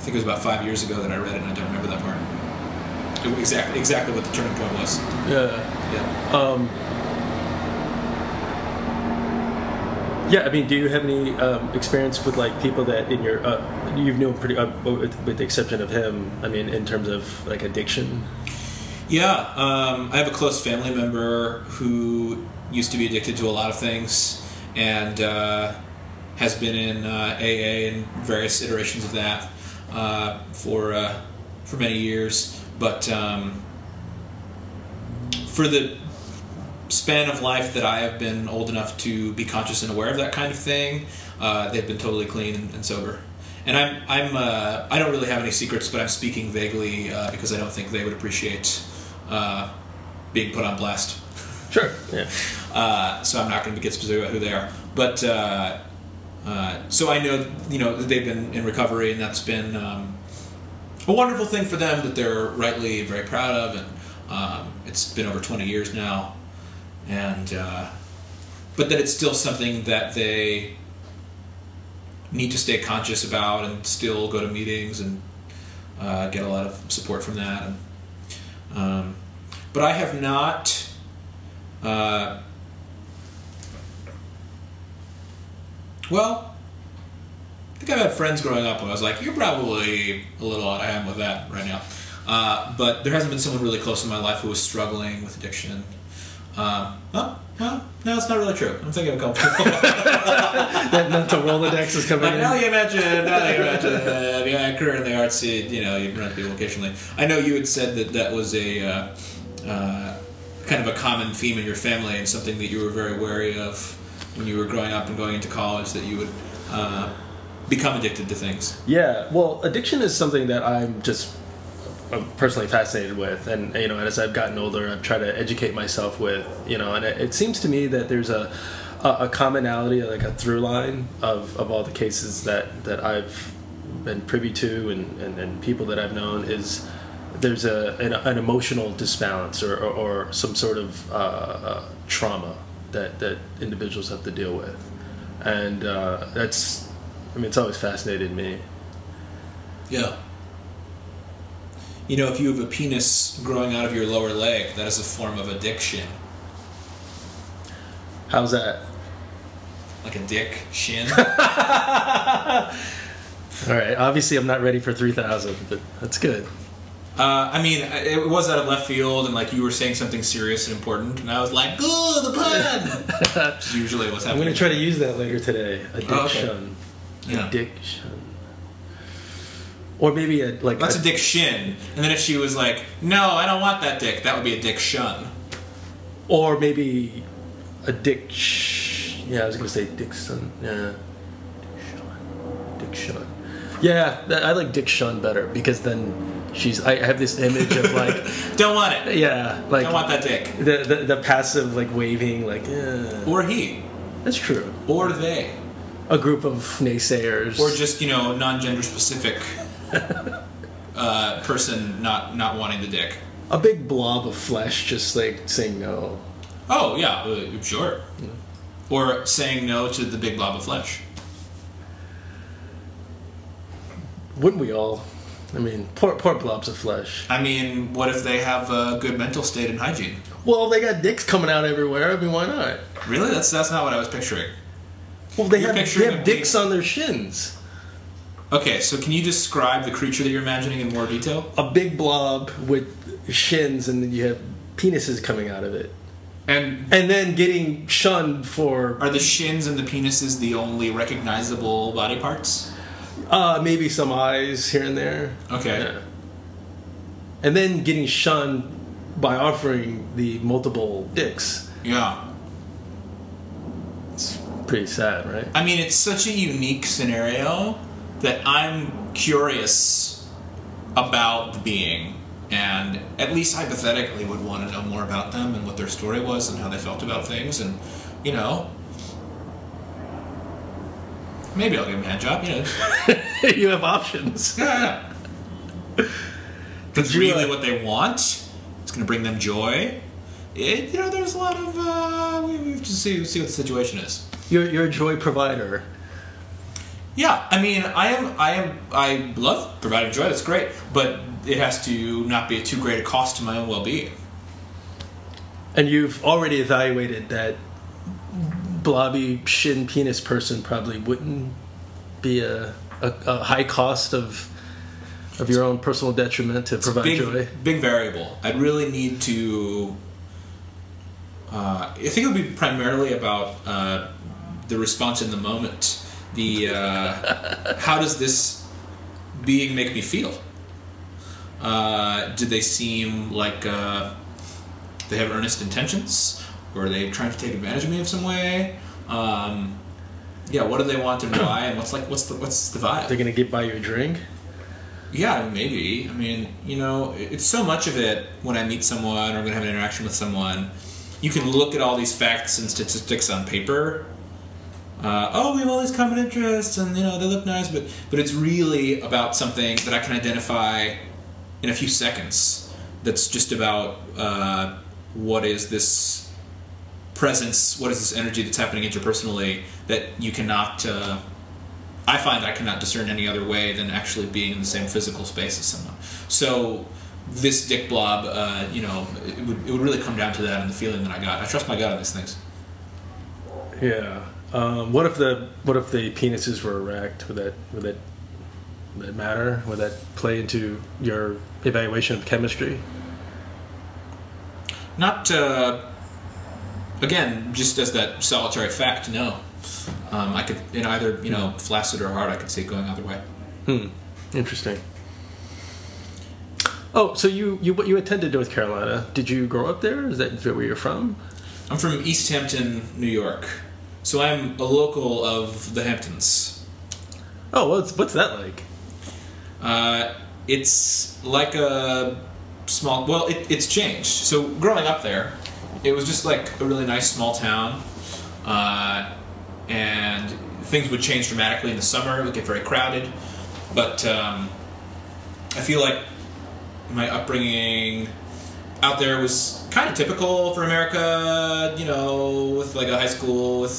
think it was about 5 years ago that I read it, and I don't remember that part. Exactly what the turning point was. Yeah. Yeah, I mean, do you have any experience with like people that in your you've known pretty, with the exception of him? I mean, in terms of like addiction. Yeah, I have a close family member who used to be addicted to a lot of things and has been in AA and various iterations of that for many years. But for the span of life that I have been old enough to be conscious and aware of that kind of thing, they've been totally clean and sober. And I don't really have any secrets, but I'm speaking vaguely because I don't think they would appreciate being put on blast. Sure. Yeah. So I'm not going to get specific about who they are, but so I know that they've been in recovery, and that's been a wonderful thing for them that they're rightly very proud of, and it's been over 20 years now, and but that it's still something that they need to stay conscious about and still go to meetings and get a lot of support from that. And, but I have not well, I think I've had friends growing up where I was like, you're probably a little out of hand with that right now. But there hasn't been someone really close in my life who was struggling with addiction. Well, no, it's not really true. I'm thinking of a couple people. That mental Rolodex is coming in. Now you imagine. Yeah, currently artsy. You know, you run people occasionally. I know you had said that that was a kind of a common theme in your family, and something that you were very wary of when you were growing up and going into college, that you would become addicted to things. Yeah. Well, addiction is something that I'm personally fascinated with, and you know, as I've gotten older, I've tried to educate myself with, you know, and it seems to me that there's a commonality, like a through line of all the cases that I've been privy to, and people that I've known, is there's an emotional disbalance or some sort of trauma that individuals have to deal with, and that's, I mean, it's always fascinated me. Yeah. You know, if you have a penis growing out of your lower leg, that is a form of addiction. How's that? Like a dick shin? All right. Obviously, I'm not ready for 3,000, but that's good. I mean, it was out of left field, and like you were saying something serious and important, and I was like, "Ooh, the pun!" Which is usually what's happening. I'm going to try to use that later today. Addiction. Okay. Yeah. Addiction. Or maybe that's a dick shin. And then if she was like, no, I don't want that dick, that would be a dick shun. Or maybe a dick yeah, I was going to say dick son. Yeah. Dick shun. Yeah, I like dick shun better, because then I have this image of like don't want it. Yeah, like don't want that dick. The passive, like waving, like yeah. Or he. That's true. Or they. A group of naysayers. Or just, you know, non-gender specific person not wanting the dick. A big blob of flesh just like saying no. Oh yeah, sure. Yeah. Or saying no to the big blob of flesh. Wouldn't we all? I mean, poor blobs of flesh. I mean, what if they have a good mental state and hygiene? Well, they got dicks coming out everywhere. I mean, why not? Really? That's not what I was picturing. Well, they have dicks on their shins. Okay, so can you describe the creature that you're imagining in more detail? A big blob with shins, and then you have penises coming out of it. And then getting shunned for... Are the shins and the penises the only recognizable body parts? Maybe some eyes here and there. Okay. Yeah. And then getting shunned by offering the multiple dicks. Yeah. It's pretty sad, right? I mean, it's such a unique scenario that I'm curious about the being, and at least hypothetically would want to know more about them and what their story was and how they felt about things, and, you know, maybe I'll give him a hand job, you know. You have options. Yeah, yeah. That's really what they want. It's going to bring them joy. You know, there's a lot of, we have to see what the situation is. You're a joy provider. Yeah, I mean, I love providing joy, that's great, but it has to not be at too great a cost to my own well-being. And you've already evaluated that blobby shin penis person probably wouldn't be a high cost of your own personal detriment to provide joy. Big variable. I'd really need to... I think it would be primarily about the response in the moment. The how does this being make me feel? Do they seem like they have earnest intentions, or are they trying to take advantage of me in some way? Yeah, what do they want and why, and what's the vibe? They're gonna get by you a drink? Yeah, maybe. I mean, you know, it's so much of it when I meet someone or I'm gonna have an interaction with someone. You can look at all these facts and statistics on paper. We have all these common interests, and, you know, they look nice, but it's really about something that I can identify in a few seconds that's just about what is this presence, what is this energy that's happening interpersonally that you cannot... I find I cannot discern any other way than actually being in the same physical space as someone. So this dick blob, it would really come down to that and the feeling that I got. I trust my gut on these things. Yeah. What if the penises were erect? Would that matter? Would that play into your evaluation of chemistry? Not. Again, just as that solitary fact, no. I could, in either, flaccid or hard, I could see it going either way. Interesting. Oh, so you attended North Carolina. Did you grow up there? Is that where you're from? I'm from East Hampton, New York. So I'm a local of the Hamptons. Oh, well, what's that like? It's like a small... Well, it's changed. So growing up there, it was just like a really nice small town. And things would change dramatically in the summer. It would get very crowded. But I feel like my upbringing out there was kind of typical for America, with like a high school with,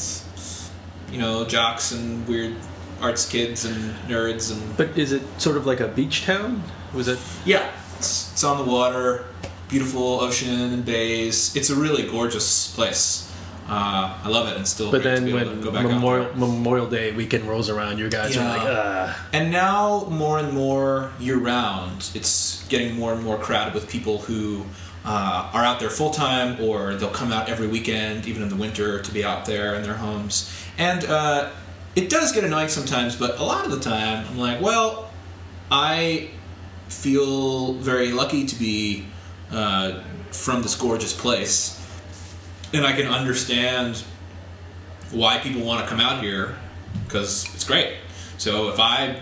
jocks and weird arts kids and nerds. But is it sort of like a beach town? Was it? Yeah. It's on the water, beautiful ocean and bays. It's a really gorgeous place. I love it, and still. But then, when Memorial Day weekend rolls around, you guys are like, And now, more and more year round, it's getting more and more crowded with people who are out there full time, or they'll come out every weekend, even in the winter, to be out there in their homes. And it does get annoying sometimes, but a lot of the time, I'm like, well, I feel very lucky to be from this gorgeous place. And I can understand why people want to come out here, because it's great. So if I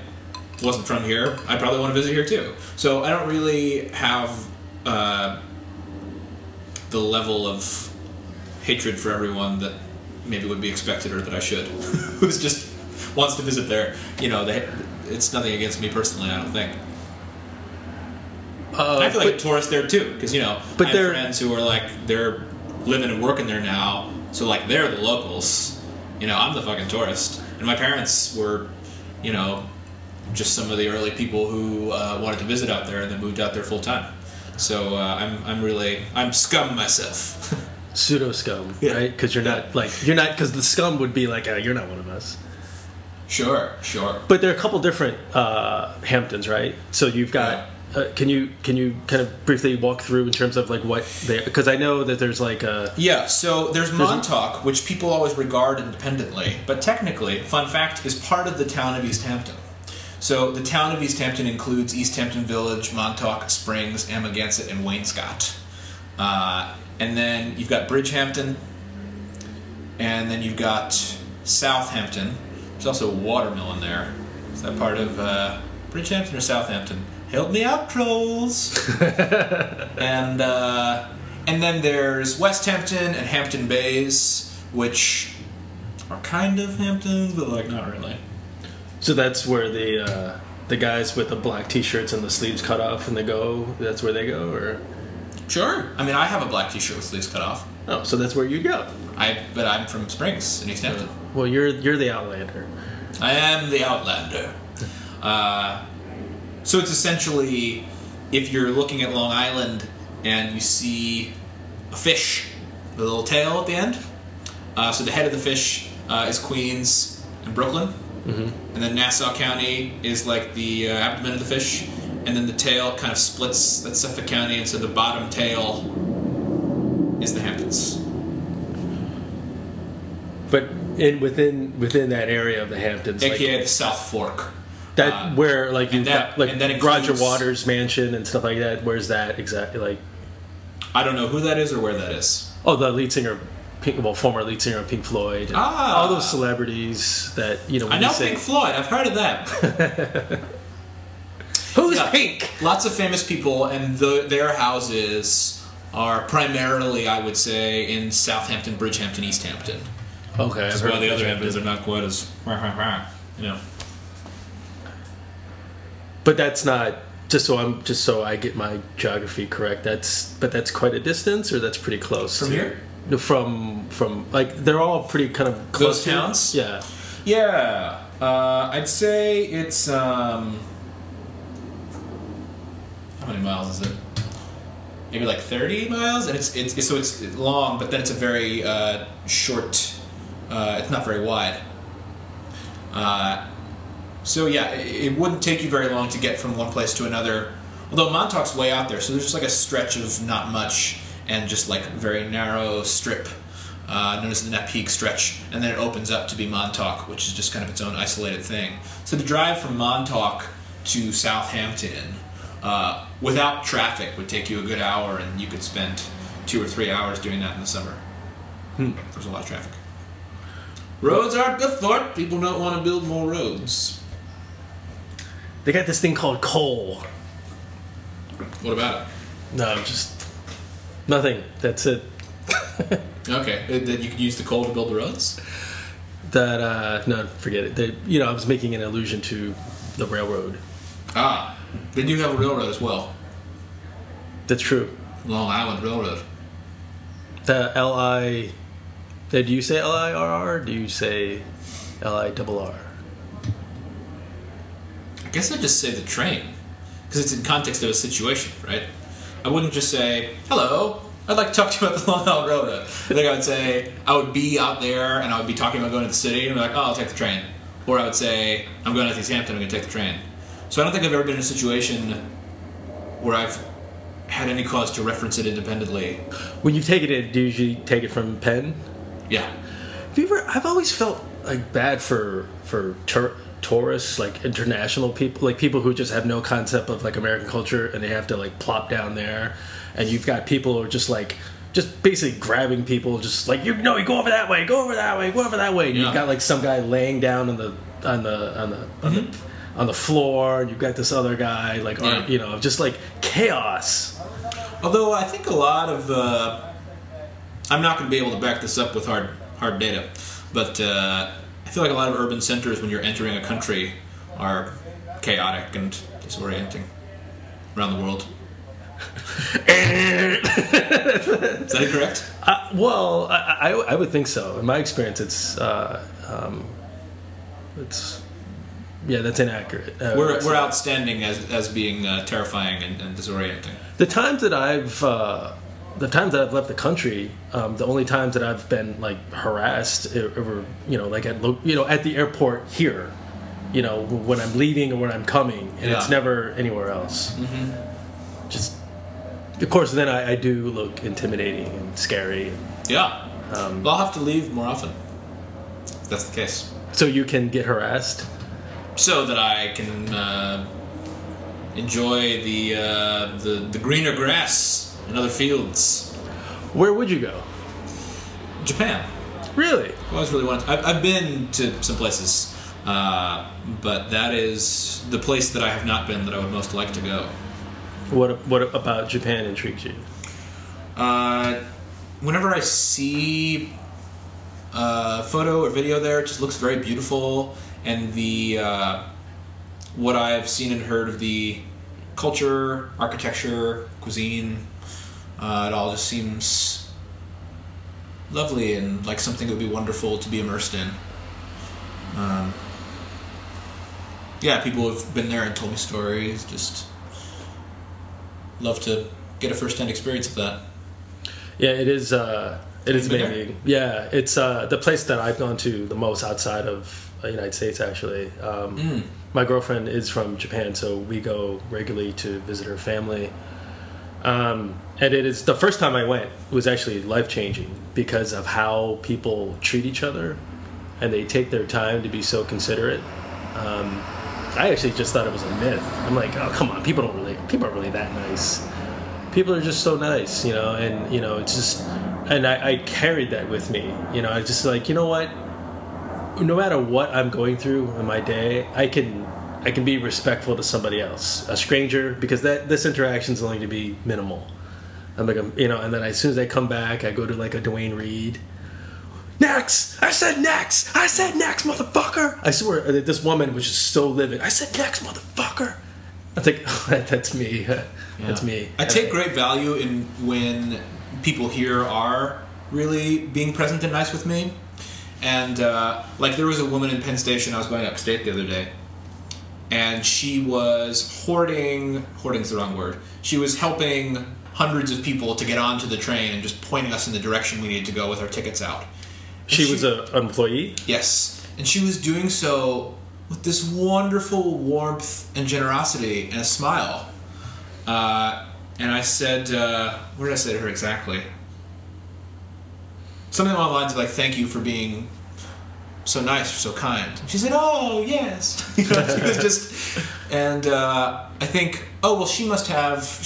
wasn't from here, I'd probably want to visit here too. So I don't really have the level of hatred for everyone that maybe would be expected or that I should. Who's just wants to visit there. It's nothing against me personally, I don't think. I feel like a tourist there too, because, I have friends who are like, they're... living and working there now, so like they're the locals. I'm the fucking tourist, and my parents were, just some of the early people who wanted to visit out there and then moved out there full time. So I'm scum myself. Pseudo scum, yeah. Right? Because you're not because the scum would be like you're not one of us. Sure. But there are a couple different Hamptons, right? So you've got. Yeah. Can you kind of briefly walk through in terms of like what they, because I know that there's like a... Yeah, so there's Montauk, which people always regard independently, but technically, fun fact, is part of the town of East Hampton. So the town of East Hampton includes East Hampton Village, Montauk, Springs, Amagansett, and Waynescott. And then you've got Bridgehampton, and then you've got Southampton. There's also a watermill in there. Is that part of Bridgehampton or Southampton? Help me out, trolls! And then there's West Hampton and Hampton Bays, which are kind of Hamptons, but like not really. So that's where the guys with the black t-shirts and the sleeves cut off and they go. That's where they go, or sure. I mean, I have a black t-shirt with sleeves cut off. Oh, so that's where you go. But I'm from Springs in East Hampton. Well, you're the outlander. I am the outlander. So it's essentially, if you're looking at Long Island and you see a fish with a little tail at the end, so the head of the fish is Queens and Brooklyn, and then Nassau County is like the abdomen of the fish, and then the tail kind of splits, that's Suffolk County, and so the bottom tail is the Hamptons. But within that area of the Hamptons... AKA the South Fork. That where like you got like includes, Roger Waters' mansion and stuff like that. Where's that exactly? Like, I don't know who that is or where that is. Oh, the lead singer, former lead singer of Pink Floyd. All those celebrities that I know Pink Floyd. I've heard of that. Who's Pink? Lots of famous people, and their houses are primarily, I would say, in Southampton, Bridgehampton, East Hampton. Okay. Which is why the other episodes are not quite as you know. But that's not just so I get my geography correct. That's quite a distance, or that's pretty close from here. From like they're all pretty kind of close. Those towns. Yeah. Yeah. I'd say it's how many miles is it? Maybe like 30 miles, and it's so it's long, but then it's a very short. It's not very wide. So yeah, it wouldn't take you very long to get from one place to another. Although Montauk's way out there, so there's just like a stretch of not much and just like a very narrow strip. Notice in that peak stretch, and then it opens up to be Montauk, which is just kind of its own isolated thing. So the drive from Montauk to Southampton without traffic would take you a good hour, and you could spend 2 or 3 hours doing that in the summer. There's a lot of traffic. Roads aren't good for it. People don't want to build more roads. They got this thing called coal. What about it? No, just nothing. That's it. Okay, that you could use the coal to build the roads? That, no, forget it. I was making an allusion to the railroad. Ah, they do have a railroad as well. That's true. Long Island Railroad. The L-I... Do you say L-I-R-R, or do you say L-I-double-R? I guess I'd just say the train, because it's in context of a situation, right? I wouldn't just say, hello, I'd like to talk to you about the Long Island Railroad. I think I would say, I would be out there, and I would be talking about going to the city, and be like, oh, I'll take the train. Or I would say, I'm going to East Hampton, I'm going to take the train. So I don't think I've ever been in a situation where I've had any cause to reference it independently. When you take it, do you usually take it from pen? Yeah. Have you ever, I've always felt like bad for tourists, like international people, like people who just have no concept of like American culture, and they have to like plop down there, and you've got people who are just like basically grabbing people, just like, you go over that way, go over that way, and yeah. You've got like some guy laying down on the floor, and you've got this other guy like just like chaos. Although I think a lot of I'm not going to be able to back this up with hard data, but I feel like a lot of urban centers, when you're entering a country, are chaotic and disorienting around the world. Is that correct? Well, I would think so. In my experience, that's inaccurate. We're outstanding as being terrifying and disorienting. The times that I've left the country, the only times that I've been like harassed, at the airport here, when I'm leaving or when I'm coming, and it's never anywhere else. Mm-hmm. Just, of course, then I do look intimidating and scary. Yeah, I'll have to leave more often. That's the case. So you can get harassed, so that I can enjoy the greener grass. In other fields. Where would you go? Japan. Really? I always really wanted to. I've been to some places, but that is the place that I have not been that I would most like to go. What about Japan intrigues you? Whenever I see a photo or video there, it just looks very beautiful, and the what I've seen and heard of the culture, architecture, cuisine. It all just seems lovely and like something that would be wonderful to be immersed in. People have been there and told me stories. Just love to get a first-hand experience of that. Yeah, it is amazing. Yeah, it's the place that I've gone to the most outside of the United States, actually. My girlfriend is from Japan, so we go regularly to visit her family. And it is the first time I went was actually life-changing because of how people treat each other, and they take their time to be so considerate. I actually just thought it was a myth. I'm like, oh come on, people aren't really that nice. People are just so nice, and it's just, and I carried that with me. I just like, what, no matter what I'm going through in my day, I can be respectful to somebody else, a stranger, because this interaction is only to be minimal. I'm like, and then as soon as I come back, I go to like a Dwayne Reed. next. I said next. I said next, motherfucker. I swear, this woman was just so livid. I said next, motherfucker. I think that's me. That's me. I take great value in when people here are really being present and nice with me. And like there was a woman in Penn Station. I was going upstate the other day, and she was hoarding's the wrong word. She was helping hundreds of people to get onto the train and just pointing us in the direction we needed to go with our tickets out. She was an employee? Yes. And she was doing so with this wonderful warmth and generosity and a smile. And I said, what did I say to her exactly? Something along the lines of, like, thank you for being so nice or so kind. She said, oh, yes. You know, she was just... And I think, oh, well, she must have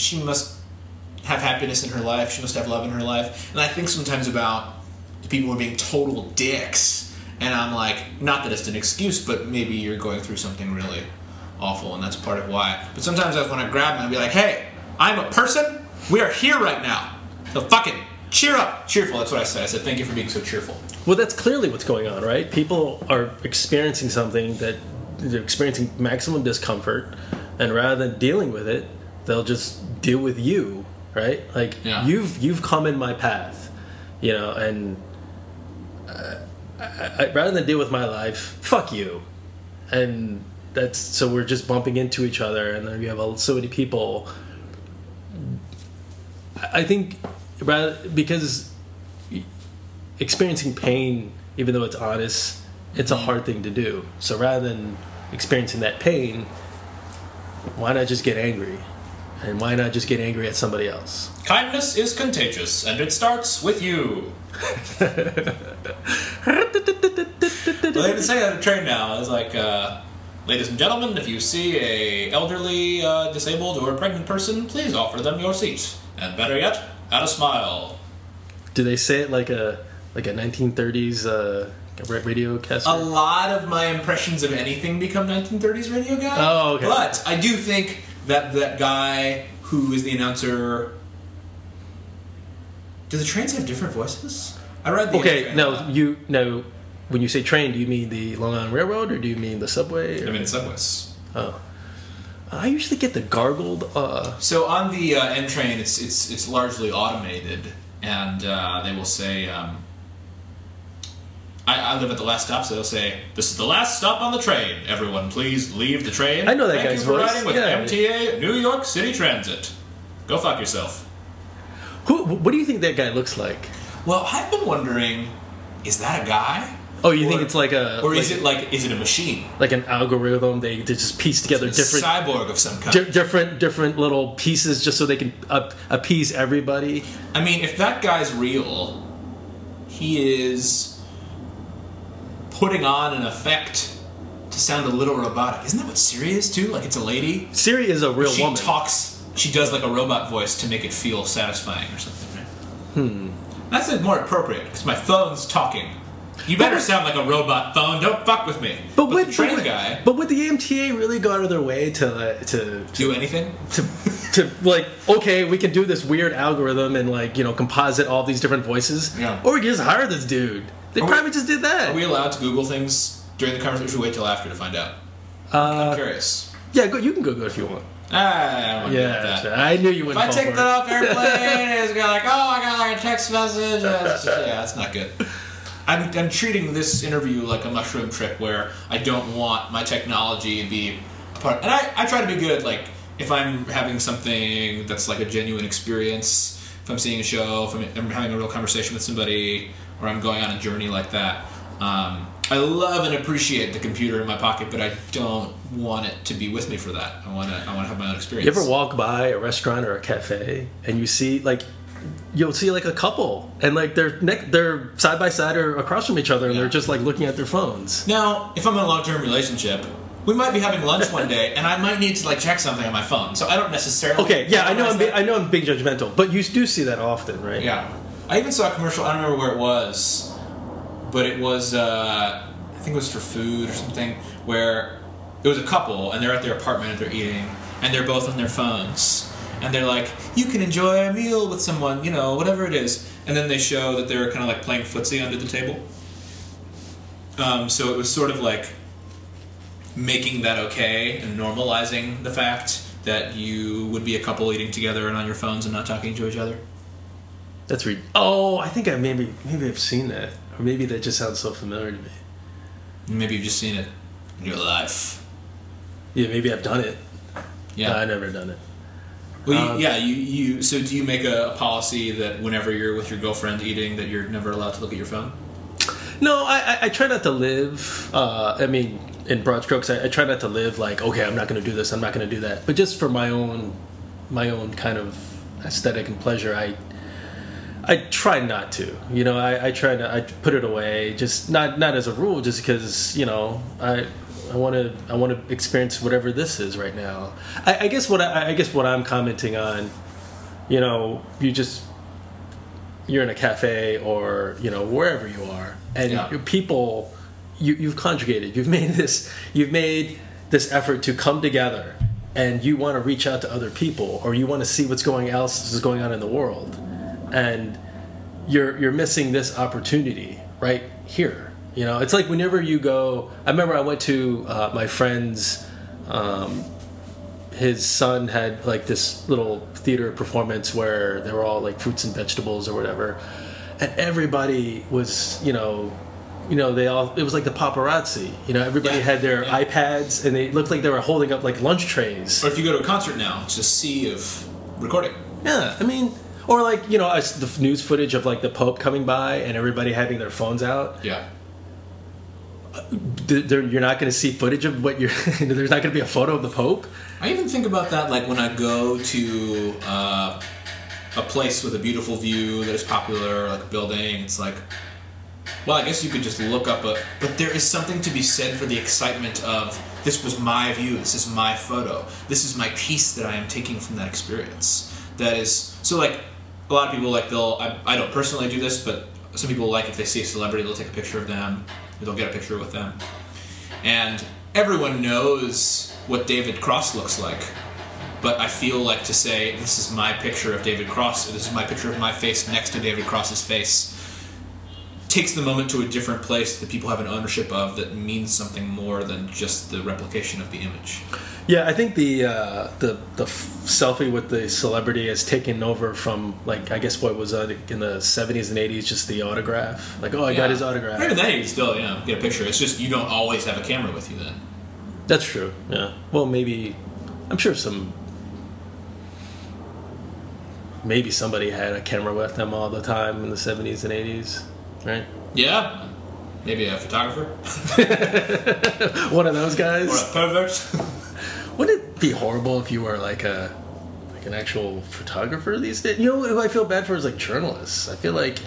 happiness in her life. She must have love in her life. And I think sometimes about the people who are being total dicks. And I'm like, not that it's an excuse, but maybe you're going through something really awful, and that's part of why. But sometimes I want to grab them and be like, hey, I'm a person. We are here right now. So fucking cheer up. Cheerful. That's what I said. I said, thank you for being so cheerful. Well, that's clearly what's going on, right? People are experiencing something that they're experiencing maximum discomfort, and rather than dealing with it, they'll just deal with you. Right, like you've come in my path, you know, and I, rather than deal with my life, fuck you, and that's so we're just bumping into each other, and then we have so many people. I think because experiencing pain, even though it's honest, it's a hard thing to do. So rather than experiencing that pain, why not just get angry? And why not just get angry at somebody else? Kindness is contagious, and it starts with you. Well, they would say that on a train now. It's like, ladies and gentlemen, if you see a elderly, disabled, or pregnant person, please offer them your seat. And better yet, add a smile. Do they say it like a 1930s radio cast? A lot of my impressions of anything become 1930s radio guy. Oh, okay. But I do think... That guy who is the announcer. Do the trains have different voices? I read the okay. No. When you say train, do you mean the Long Island Railroad or do you mean the subway? Or? I mean the subways. Oh, I usually get the gargled. So on the M train, it's largely automated, and they will say. I live at the last stop, so they'll say, "This is the last stop on the train. Everyone, please leave the train." I know that guy's voice. Thank you for riding with MTA New York City Transit. Go fuck yourself. What do you think that guy looks like? Well, I've been wondering, is that a guy? Oh, you think it's like a... Or is it a machine? Like an algorithm, they just piece together different... cyborg of some kind. Different little pieces just so they can appease everybody. I mean, if that guy's real, he is... putting on an effect to sound a little robotic. Isn't that what Siri is, too? Like, it's a lady? Siri is a real woman. She does, like, a robot voice to make it feel satisfying or something, right? That's more appropriate, because my phone's talking. You better sound like a robot phone. Don't fuck with me. But the train guy... But would the MTA really go out of their way to do anything? To, like, okay, we can do this weird algorithm and, like, you know, composite all these different voices. Yeah. Or we can just hire this dude. They probably just did that. Are we allowed to Google things during the conversation? Or should we wait till after to find out? I'm curious. Yeah, you can Google if you want. I don't want to do that. Sure. I knew you wouldn't. If I take that off airplane, it's like, oh, I got like a text message. That's not good. I'm treating this interview like a mushroom trip where I don't want my technology to be a part. And I try to be good. Like if I'm having something that's like a genuine experience, if I'm seeing a show, if I'm having a real conversation with somebody. Or I'm going on a journey like that. I love and appreciate the computer in my pocket, but I don't want it to be with me for that. I want to have my own experience. You ever walk by a restaurant or a cafe and you see you'll see a couple and like they're side by side or across from each other and they're just like looking at their phones. Now, if I'm in a long-term relationship, we might be having lunch one day, and I might need to like check something on my phone. So I don't necessarily. Okay, yeah, I know I'm being judgmental, but you do see that often, right? Yeah. I even saw a commercial, I don't remember where it was, but it was, I think it was for food or something, where it was a couple, and they're at their apartment and they're eating, and they're both on their phones, and they're like, you can enjoy a meal with someone, you know, whatever it is, and then they show that they're kind of like playing footsie under the table, So it was sort of like making that okay and normalizing the fact that you would be a couple eating together and on your phones and not talking to each other. That's weird. Oh, I think I maybe I've seen that, or maybe that just sounds so familiar to me. Maybe you've just seen it in your life. Yeah, maybe I've done it. Yeah, no, I've never done it. Well, you. So, do you make a policy that whenever you're with your girlfriend eating, that you're never allowed to look at your phone? No, I try not to live. I mean, in broad strokes, I try not to live like, okay, I'm not going to do this, I'm not going to do that. But just for my own kind of aesthetic and pleasure, I try not to. You know, I try to. I put it away, just not as a rule, just because, you know, I want to experience whatever this is right now. I guess what I'm commenting on, you know, you're in a cafe or, you know, wherever you are, and yeah. People, you've conjugated, you've made this effort to come together, and you want to reach out to other people, or you want to see what's going on in the world, and you're missing this opportunity right here. You know, it's like whenever you go. I remember I went to my friend's. His son had like this little theater performance where they were all like fruits and vegetables or whatever, and everybody was, you know, they all. It was like the paparazzi. You know, everybody had their iPads, and they looked like they were holding up like lunch trays. Or if you go to a concert now, it's a sea of recording. Yeah, I mean. Or like, you know, the news footage of like the Pope coming by and everybody having their phones out. Yeah. You're not going to see footage of what you're. There's not going to be a photo of the Pope. I even think about that, like when I go to a place with a beautiful view that is popular, like a building. It's like, well, I guess you could just look up a. But there is something to be said for the excitement of this was my view. This is my photo. This is my piece that I am taking from that experience. That is so. Like a lot of people, like they'll. I don't personally do this, but some people like if they see a celebrity, they'll take a picture of them. They'll get a picture with them. And everyone knows what David Cross looks like. But I feel like to say, this is my picture of David Cross, or this is my picture of my face next to David Cross's face, takes the moment to a different place that people have an ownership of that means something more than just the replication of the image. Yeah, I think the selfie with the celebrity has taken over from, like, I guess what was in the 70s and 80s, just the autograph. Like, oh, I got his autograph. Right, then you can still, you know, get a picture. It's just you don't always have a camera with you then. That's true, yeah. Well, maybe, I'm sure maybe somebody had a camera with them all the time in the 70s and 80s, right? Yeah. Maybe a photographer. One of those guys. Or a pervert. Wouldn't it be horrible if you were like an actual photographer these days? You know what I feel bad for is like journalists. I feel like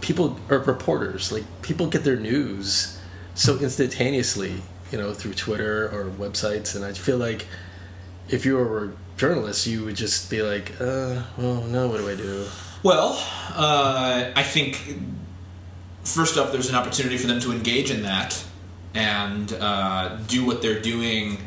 people are reporters. Like people get their news so instantaneously, you know, through Twitter or websites. And I feel like if you were a journalist, you would just be like, well, no, what do I do? Well, I think first off, there's an opportunity for them to engage in that and do what they're doing.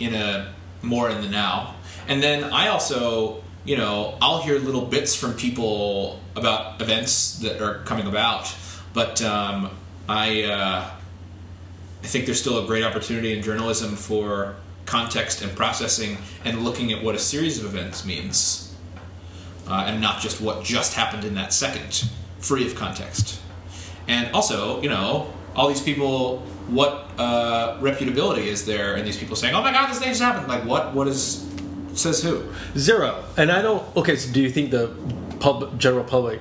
In the now. And then I also, you know, I'll hear little bits from people about events that are coming about, but I think there's still a great opportunity in journalism for context and processing and looking at what a series of events means, and not just what just happened in that second, free of context. And also, you know, all these people, what reputability is there in these people saying, oh my God, this thing just happened? Like, what is, says who? Zero. And I don't, okay, so do you think the general public,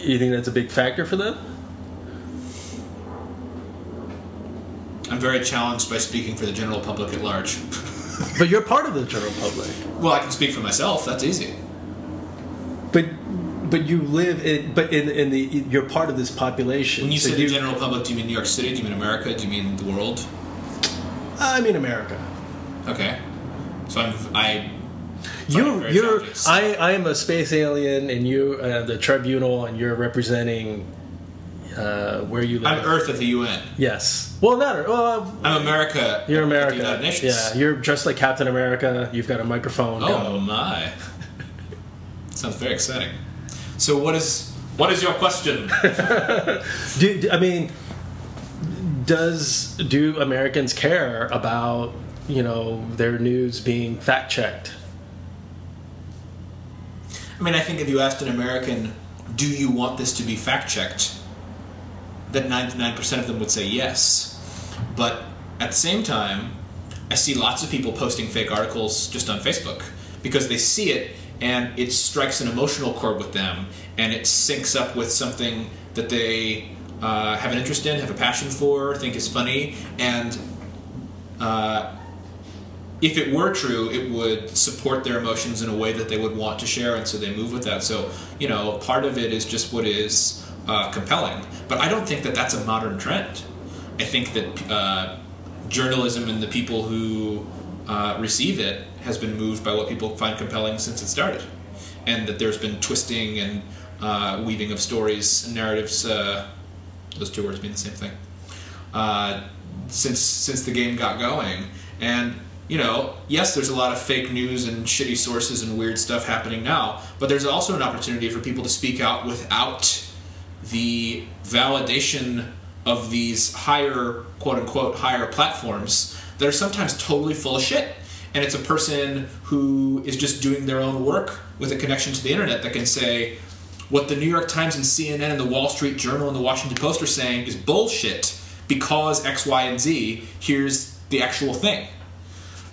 you think that's a big factor for them? I'm very challenged by speaking for the general public at large. But you're part of the general public. Well, I can speak for myself, that's easy. But you live in, but in the, you're part of this population. When you say the general public, do you mean New York City? Do you mean America? Do you mean the world? I mean America. Okay. So I am a space alien, and you, the tribunal, and you're representing where you live. I'm Earth at the UN. Yes. Well, not Earth. Well, I'm America. You're America. At the United Nations. Yeah. You're dressed like Captain America. You've got a microphone. Oh my! Sounds very exciting. So what is your question? I mean, do Americans care about, you know, their news being fact-checked? I mean, I think if you asked an American, do you want this to be fact-checked, that 99% of them would say yes. But at the same time, I see lots of people posting fake articles just on Facebook because they see it and it strikes an emotional chord with them and it syncs up with something that they have an interest in, have a passion for, think is funny, and if it were true, it would support their emotions in a way that they would want to share, and so they move with that. So, you know, part of it is just what is compelling. But I don't think that that's a modern trend. I think that journalism and the people who receive it has been moved by what people find compelling since it started, and that there's been twisting and weaving of stories and narratives. Those two words mean the same thing. Since the game got going. And, you know, yes, there's a lot of fake news and shitty sources and weird stuff happening now, but there's also an opportunity for people to speak out without the validation of these higher, quote-unquote, higher platforms that are sometimes totally full of shit. And it's a person who is just doing their own work with a connection to the internet that can say, what the New York Times and CNN and the Wall Street Journal and the Washington Post are saying is bullshit because X, Y, and Z, here's the actual thing.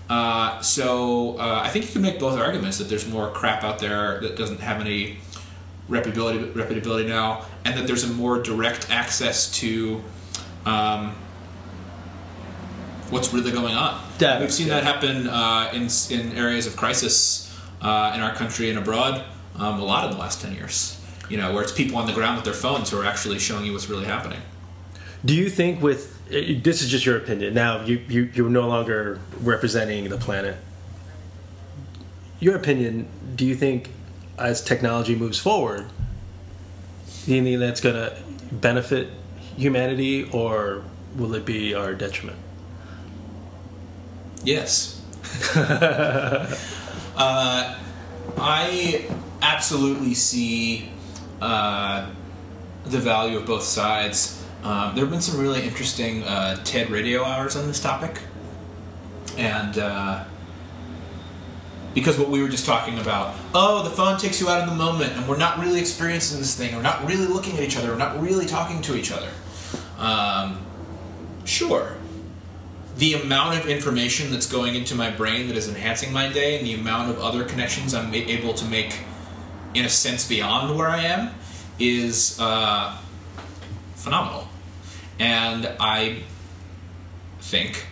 So I think you can make both arguments, that there's more crap out there that doesn't have any reputability now, and that there's a more direct access to what's really going on. Yeah, we've seen that happen in areas of crisis in our country and abroad a lot in the last 10 years, you know, where it's people on the ground with their phones who are actually showing you what's really happening. Do you think with – this is just your opinion. Now you're no longer representing the planet. Your opinion, do you think as technology moves forward, do you think that's going to benefit humanity or will it be our detriment? Yes. I absolutely see the value of both sides. There have been some really interesting TED radio hours on this topic. And because what we were just talking about, oh, the phone takes you out of the moment, and we're not really experiencing this thing, we're not really looking at each other, we're not really talking to each other. Sure. The amount of information that's going into my brain that is enhancing my day and the amount of other connections I'm able to make, in a sense, beyond where I am is phenomenal. And I think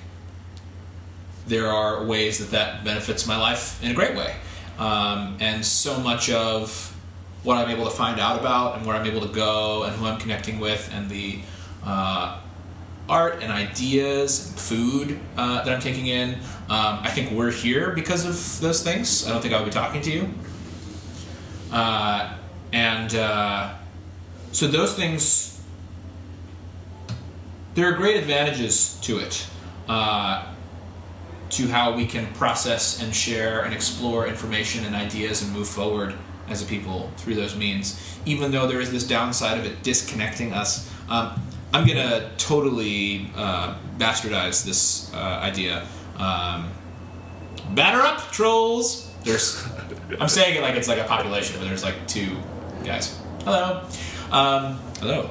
there are ways that that benefits my life in a great way. And so much of what I'm able to find out about and where I'm able to go and who I'm connecting with and the art and ideas and food that I'm taking in. I think we're here because of those things. I don't think I would be talking to you. So those things, there are great advantages to it, to how we can process and share and explore information and ideas and move forward as a people through those means, even though there is this downside of it disconnecting us. I'm going to totally bastardize this idea. Batter up, trolls! I'm saying it like it's like a population, but there's like two guys. Hello. Hello.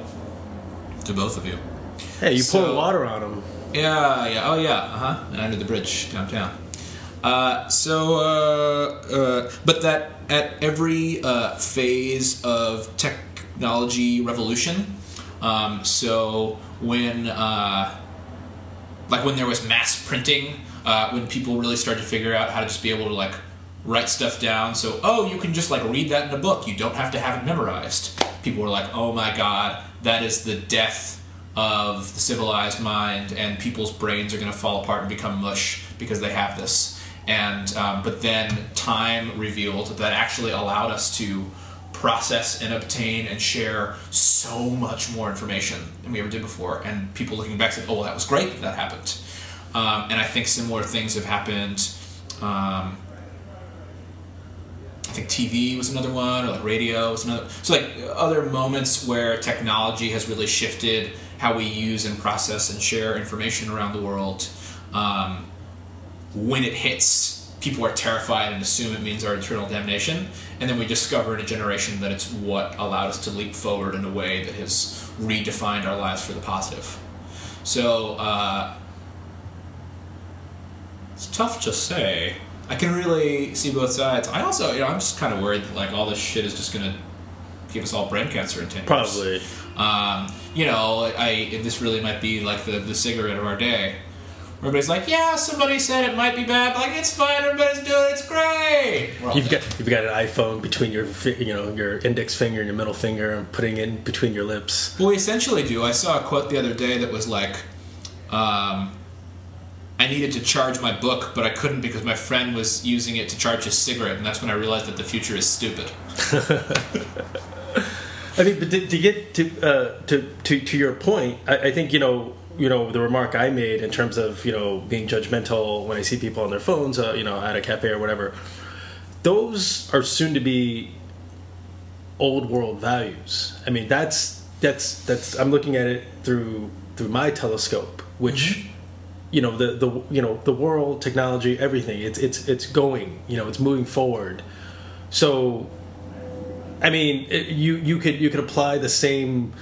To both of you. Hey, you poured water on them. Yeah, oh yeah, and under the bridge downtown. But that at every phase of technology revolution... So when, like when there was mass printing, when people really started to figure out how to just be able to like write stuff down. So, you can just like read that in a book. You don't have to have it memorized. People were like, oh my God, that is the death of the civilized mind and people's brains are going to fall apart and become mush because they have this. And, but then time revealed that actually allowed us to process and obtain and share so much more information than we ever did before. And people looking back said, well, that was great that happened. And I think similar things have happened I think TV was another one, or like radio was another. So like other moments where technology has really shifted how we use and process and share information around the world. When it hits, people are terrified and assume it means our eternal damnation. And then we discover in a generation that it's what allowed us to leap forward in a way that has redefined our lives for the positive. So it's tough to say. I can really see both sides. I also, I'm just kind of worried that like all this shit is just gonna give us all brain cancer in 10 years. Probably. This really might be like the cigarette of our day. Everybody's like, yeah, somebody said it might be bad. But like, it's fine. Everybody's doing it. It's great. You've got an iPhone between your index finger and your middle finger, and putting it in between your lips. Well, we essentially do. I saw a quote the other day that was like, I needed to charge my book, but I couldn't because my friend was using it to charge his cigarette, and that's when I realized that the future is stupid. I mean, but to get to your point, I think the remark I made in terms of being judgmental when I see people on their phones, at a cafe or whatever, those are soon to be old world values. I mean, that's I'm looking at it through my telescope, which mm-hmm. The world, technology, everything, it's going, it's moving forward. So, I mean, you could apply the same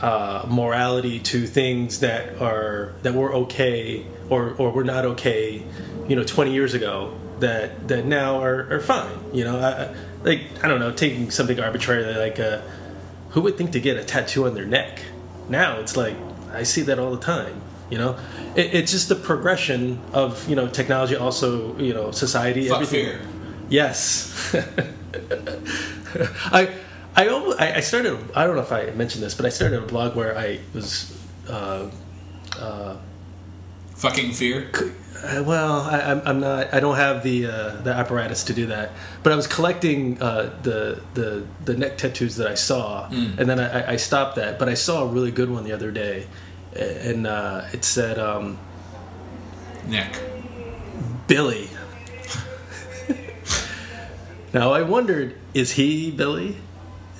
morality to things that were okay or were not okay 20 years ago that now are fine. I don't know, taking something arbitrarily like who would think to get a tattoo on their neck? Now it's like I see that all the time. It's just the progression of technology, also society. Fuck everything. Fear. Yes. I started, I don't know if I mentioned this, but I started a blog where I was... fucking fear? I'm not... I don't have the apparatus to do that. But I was collecting the neck tattoos that I saw, and then I stopped that. But I saw a really good one the other day, and it said... neck. Billy. Now, I wondered, is he Billy?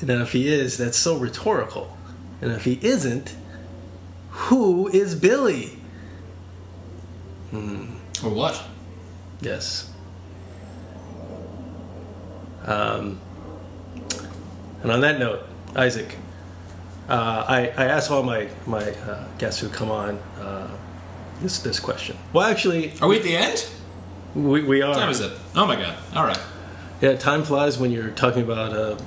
And then if he is, that's so rhetorical. And if he isn't, who is Billy? Or what? Yes. And on that note, Isaac, I asked all my guests who come on this question. Well, actually... Are we at the end? We are. What time is it? Oh, my God. All right. Yeah, time flies when you're talking about...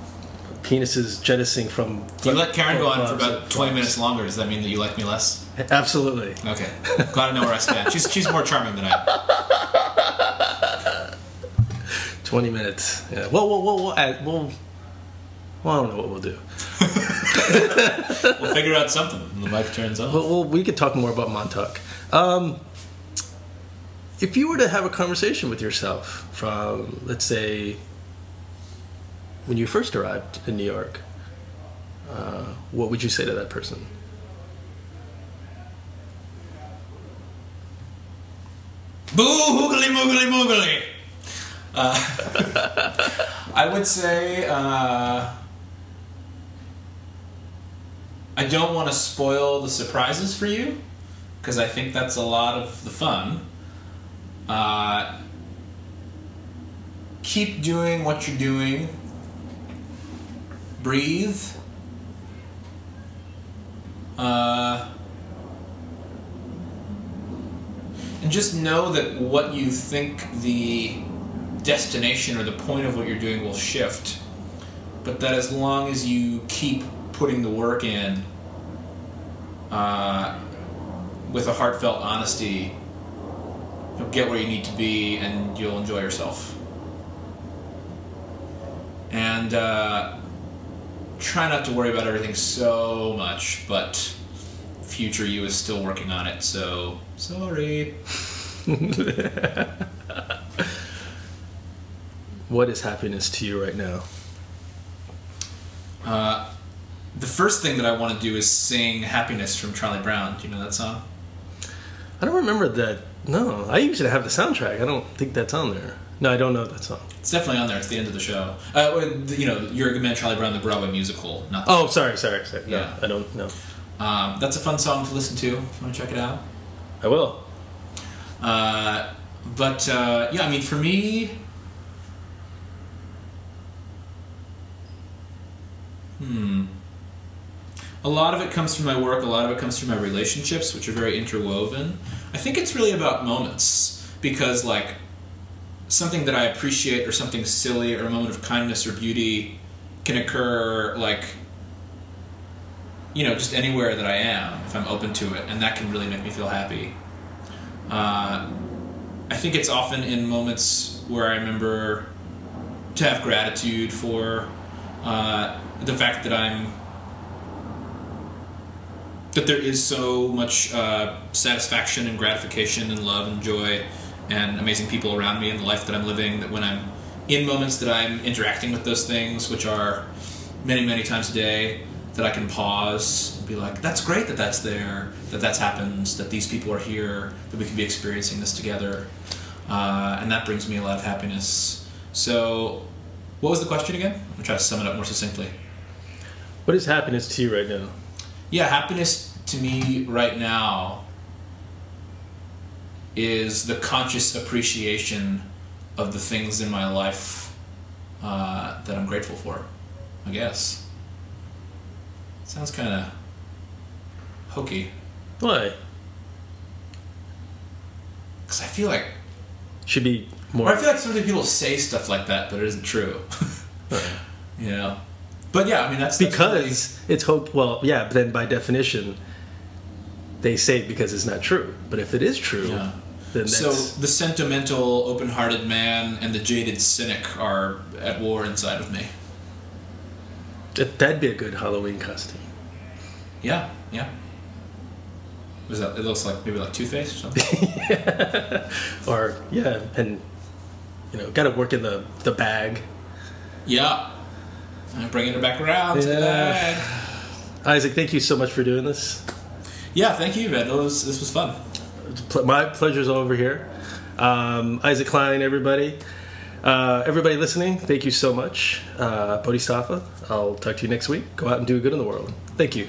penises jettisoning from... You let Karen go on for about 20 minutes longer. Does that mean that you like me less? Absolutely. Okay. Glad I know where I stand. She's more charming than I am. 20 minutes. Yeah. Well, I don't know what we'll do. We'll figure out something when the mic turns off. Well, we could talk more about Montauk. If you were to have a conversation with yourself from, let's say... when you first arrived in New York, what would you say to that person? Boo, hoogly, moogly, moogly. I would say, I don't want to spoil the surprises for you, because I think that's a lot of the fun. Keep doing what you're doing. Breathe. And just know that what you think the destination or the point of what you're doing will shift. But that as long as you keep putting the work in with a heartfelt honesty, you'll get where you need to be and you'll enjoy yourself. And... try not to worry about everything so much, but future you is still working on it, so sorry. What is happiness to you right now? The first thing that I want to do is sing Happiness from Charlie Brown. Do you know that song? I don't remember that. No, I usually have the soundtrack. I don't think that's on there. No, I don't know that song. It's definitely on there. It's the end of the show. You know, You're a Good Man, Charlie Brown, the Broadway musical. Not the sorry. No, yeah. I don't know. That's a fun song to listen to. If you want to check it out? I will. Yeah, I mean, for me... A lot of it comes from my work. A lot of it comes from my relationships, which are very interwoven. I think it's really about moments, because, like, something that I appreciate or something silly or a moment of kindness or beauty can occur, like, you know, just anywhere that I am, if I'm open to it, and that can really make me feel happy. I think it's often in moments where I remember to have gratitude for the fact that there is so much satisfaction and gratification and love and joy and amazing people around me in the life that I'm living, that when I'm in moments that I'm interacting with those things, which are many, many times a day, that I can pause and be like, that's great that that's there, that that's happened, that these people are here, that we can be experiencing this together. And that brings me a lot of happiness. So what was the question again? I'm trying to sum it up more succinctly. What is happiness to you right now? Yeah, happiness to me right now is the conscious appreciation of the things in my life that I'm grateful for, I guess. Sounds kind of hokey. Why? Because I feel like... should be more... or I feel like so many people say stuff like that, but it isn't true. You know? But yeah, I mean, that's because really... it's hope. Well, yeah, but then by definition, they say it because it's not true. But if it is true, yeah. Then that's... So the sentimental, open-hearted man and the jaded cynic are at war inside of me. That'd be a good Halloween costume. Yeah, yeah. Was that? It looks like maybe like Two-Face or something. Yeah. Or yeah, and you know, got to work in the bag. Yeah. I'm bringing it back around today. Isaac, thank you so much for doing this. Yeah, thank you, Vandal. This was fun. My pleasure's all over here. Isaac Klein, everybody. Everybody listening, thank you so much. Bodhisattva, I'll talk to you next week. Go out and do good in the world. Thank you.